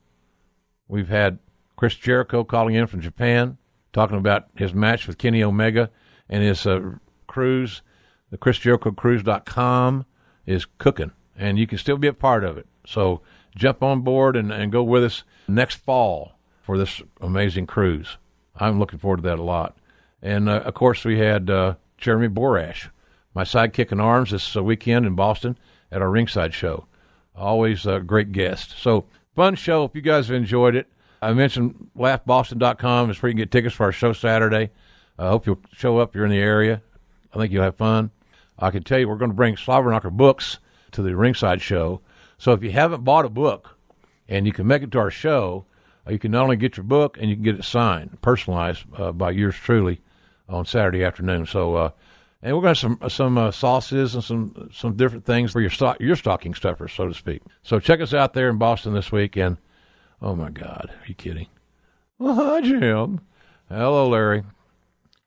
we've had Chris Jericho calling in from Japan, talking about his match with Kenny Omega and his uh, cruise. The Chris Jericho Cruise dot com is cooking. And you can still be a part of it. So jump on board and, and go with us next fall for this amazing cruise. I'm looking forward to that a lot. And, uh, of course, we had uh, Jeremy Borash, my sidekick in arms, this weekend in Boston at our ringside show. Always a great guest. So fun show if you guys have enjoyed it. I mentioned laugh boston dot com is where you can get tickets for our show Saturday. I uh, hope you'll show up. You're in the area. I think you'll have fun. I can tell you we're going to bring Slobberknocker books to the ringside show. So if you haven't bought a book and you can make it to our show, You can not only get your book, and you can get it signed, personalized uh, by yours truly on Saturday afternoon. So, uh, and we're going to have some some uh, sauces and some some different things for your stock, your stocking stuffers, so to speak. So check us out there in Boston this week. And, oh, my God, are you kidding? Well, hi, Jim. Hello, Larry.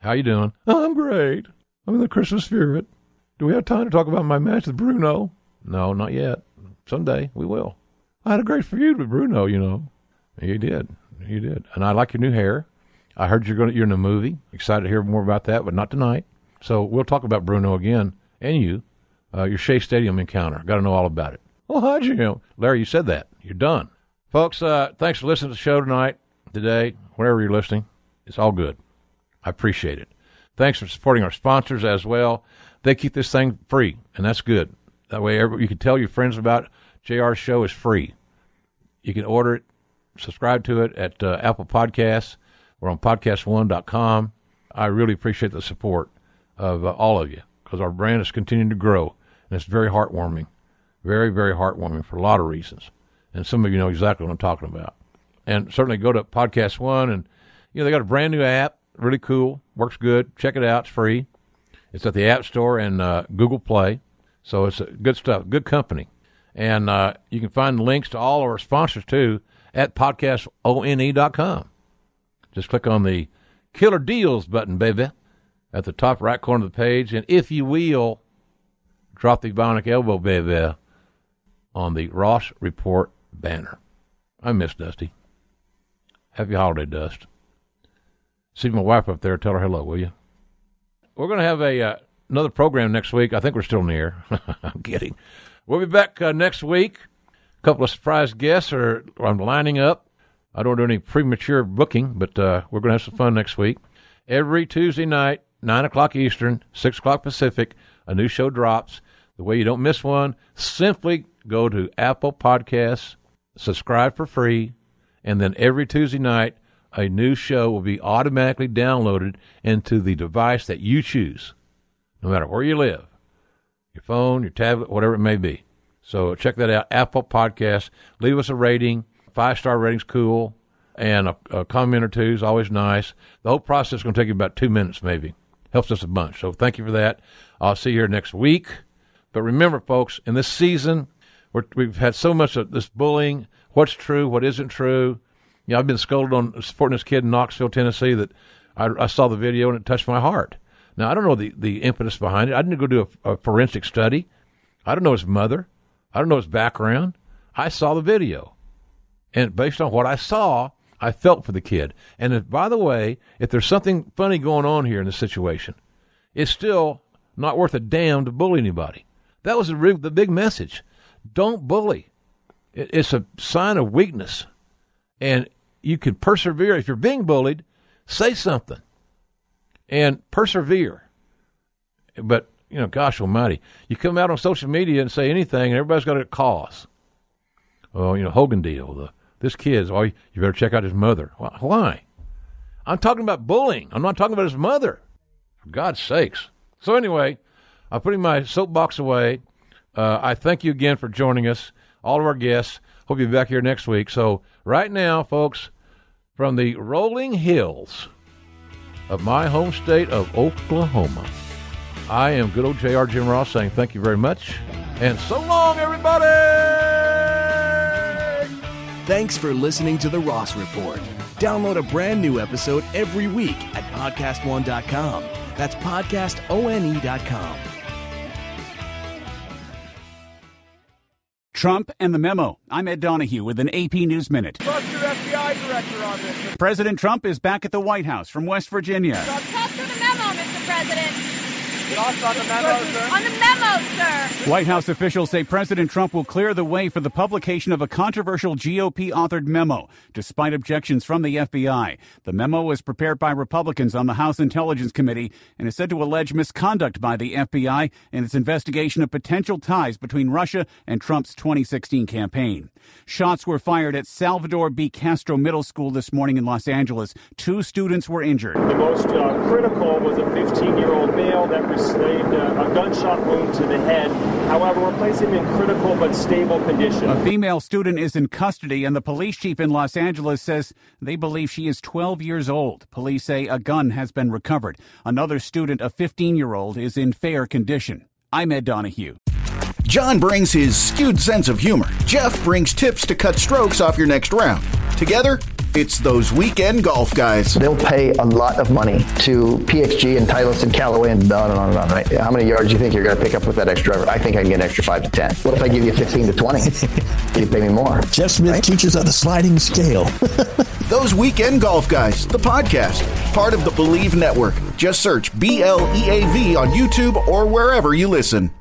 How you doing? Oh, I'm great. I'm in the Christmas spirit. Do we have time to talk about my match with Bruno? No, not yet. Someday we will. I had a great feud with Bruno, you know. You did. You did. And I like your new hair. I heard you're going to, you're in a movie. Excited to hear more about that, but not tonight. So we'll talk about Bruno again and you, uh, your Shea Stadium encounter. Got to know all about it. Oh, hi, Jim. Larry, you said that. You're done. Folks, uh, thanks for listening to the show tonight, today, wherever you're listening. It's all good. I appreciate it. Thanks for supporting our sponsors as well. They keep this thing free, and that's good. That way every, you can tell your friends about J R's show is free. You can order it. Subscribe to it at uh, Apple Podcasts or on podcast one dot com. I really appreciate the support of uh, all of you because our brand is continuing to grow, and it's very heartwarming, very, very heartwarming for a lot of reasons. And some of you know exactly what I'm talking about. And certainly go to Podcast One, and you know they got a brand new app, really cool, works good. Check it out, it's free. It's at the App Store and uh, Google Play, so it's uh, good stuff, good company. And uh, you can find links to all of our sponsors, too, at podcast one dot com. Just click on the Killer Deals button, baby, at the top right corner of the page. And if you will, drop the bionic elbow, baby, on the Ross Report banner. I miss Dusty. Happy holiday, Dust. See my wife up there. Tell her hello, will you? We're going to have a uh, another program next week. I think we're still in the air. I'm kidding. We'll be back uh, next week. Couple of surprise guests are I'm lining up. I don't do any premature booking, but uh, we're going to have some fun next week. Every Tuesday night, nine o'clock Eastern, six o'clock Pacific, a new show drops. The way you don't miss one, simply go to Apple Podcasts, subscribe for free, and then every Tuesday night, a new show will be automatically downloaded into the device that you choose, no matter where you live, your phone, your tablet, whatever it may be. So check that out, Apple Podcasts. Leave us a rating. Five-star rating's cool, and a, a comment or two is always nice. The whole process is going to take you about two minutes maybe. Helps us a bunch. So thank you for that. I'll see you here next week. But remember, folks, in this season, we're, we've had so much of this bullying, what's true, what isn't true. You know, I've been scolded on supporting this kid in Knoxville, Tennessee, that I, I saw the video and it touched my heart. Now, I don't know the, the impetus behind it. I didn't go do a, a forensic study. I don't know his mother. I don't know his background. I saw the video. And based on what I saw, I felt for the kid. And if, by the way, if there's something funny going on here in this situation, it's still not worth a damn to bully anybody. That was the, the big message. Don't bully. It, it's a sign of weakness. And you can persevere. If you're being bullied, say something. And persevere. But you know, gosh almighty, you come out on social media and say anything, and everybody's got a cause. Oh, you know, Hogan deal. The, this kid's, oh, you better check out his mother. Why? I'm talking about bullying. I'm not talking about his mother. For God's sakes. So anyway, I'm putting my soapbox away. Uh, I thank you again for joining us, all of our guests. Hope you'll be back here next week. So right now, folks, from the rolling hills of my home state of Oklahoma, I am good old J R Jim Ross saying thank you very much, and so long, everybody! Thanks for listening to The Ross Report. Download a brand new episode every week at podcast one dot com. That's podcast one dot com. Trump and the Memo. I'm Ed Donahue with an A P News Minute. Trust your F B I director on this. President Trump is back at the White House from West Virginia. Talk to the memo, Mister President. On the memo, sir. On the memo, sir. White House officials say President Trump will clear the way for the publication of a controversial G O P-authored memo, despite objections from the F B I. The memo was prepared by Republicans on the House Intelligence Committee and is said to allege misconduct by the F B I in its investigation of potential ties between Russia and Trump's twenty sixteen campaign. Shots were fired at Salvador B. Castro Middle School this morning in Los Angeles. Two students were injured. The most uh, critical was a fifteen-year-old male that was sustained uh, a gunshot wound to the head. However, we're placing him in critical but stable condition. A female student is in custody, and the police chief in Los Angeles says they believe she is twelve years old. Police say a gun has been recovered. Another student, a fifteen-year-old, is in fair condition. I'm Ed Donahue. John brings his skewed sense of humor. Jeff brings tips to cut strokes off your next round. Together, it's those weekend golf guys. They'll pay a lot of money to P X G and Titleist and Callaway and on and on and on. Right? How many yards do you think you're going to pick up with that extra driver? I think I can get an extra five to ten. What if I give you fifteen to twenty? You pay me more. Jeff Smith right? teaches on the sliding scale. Those Weekend Golf Guys, the podcast, part of the Believe Network. Just search B L E A V on YouTube or wherever you listen.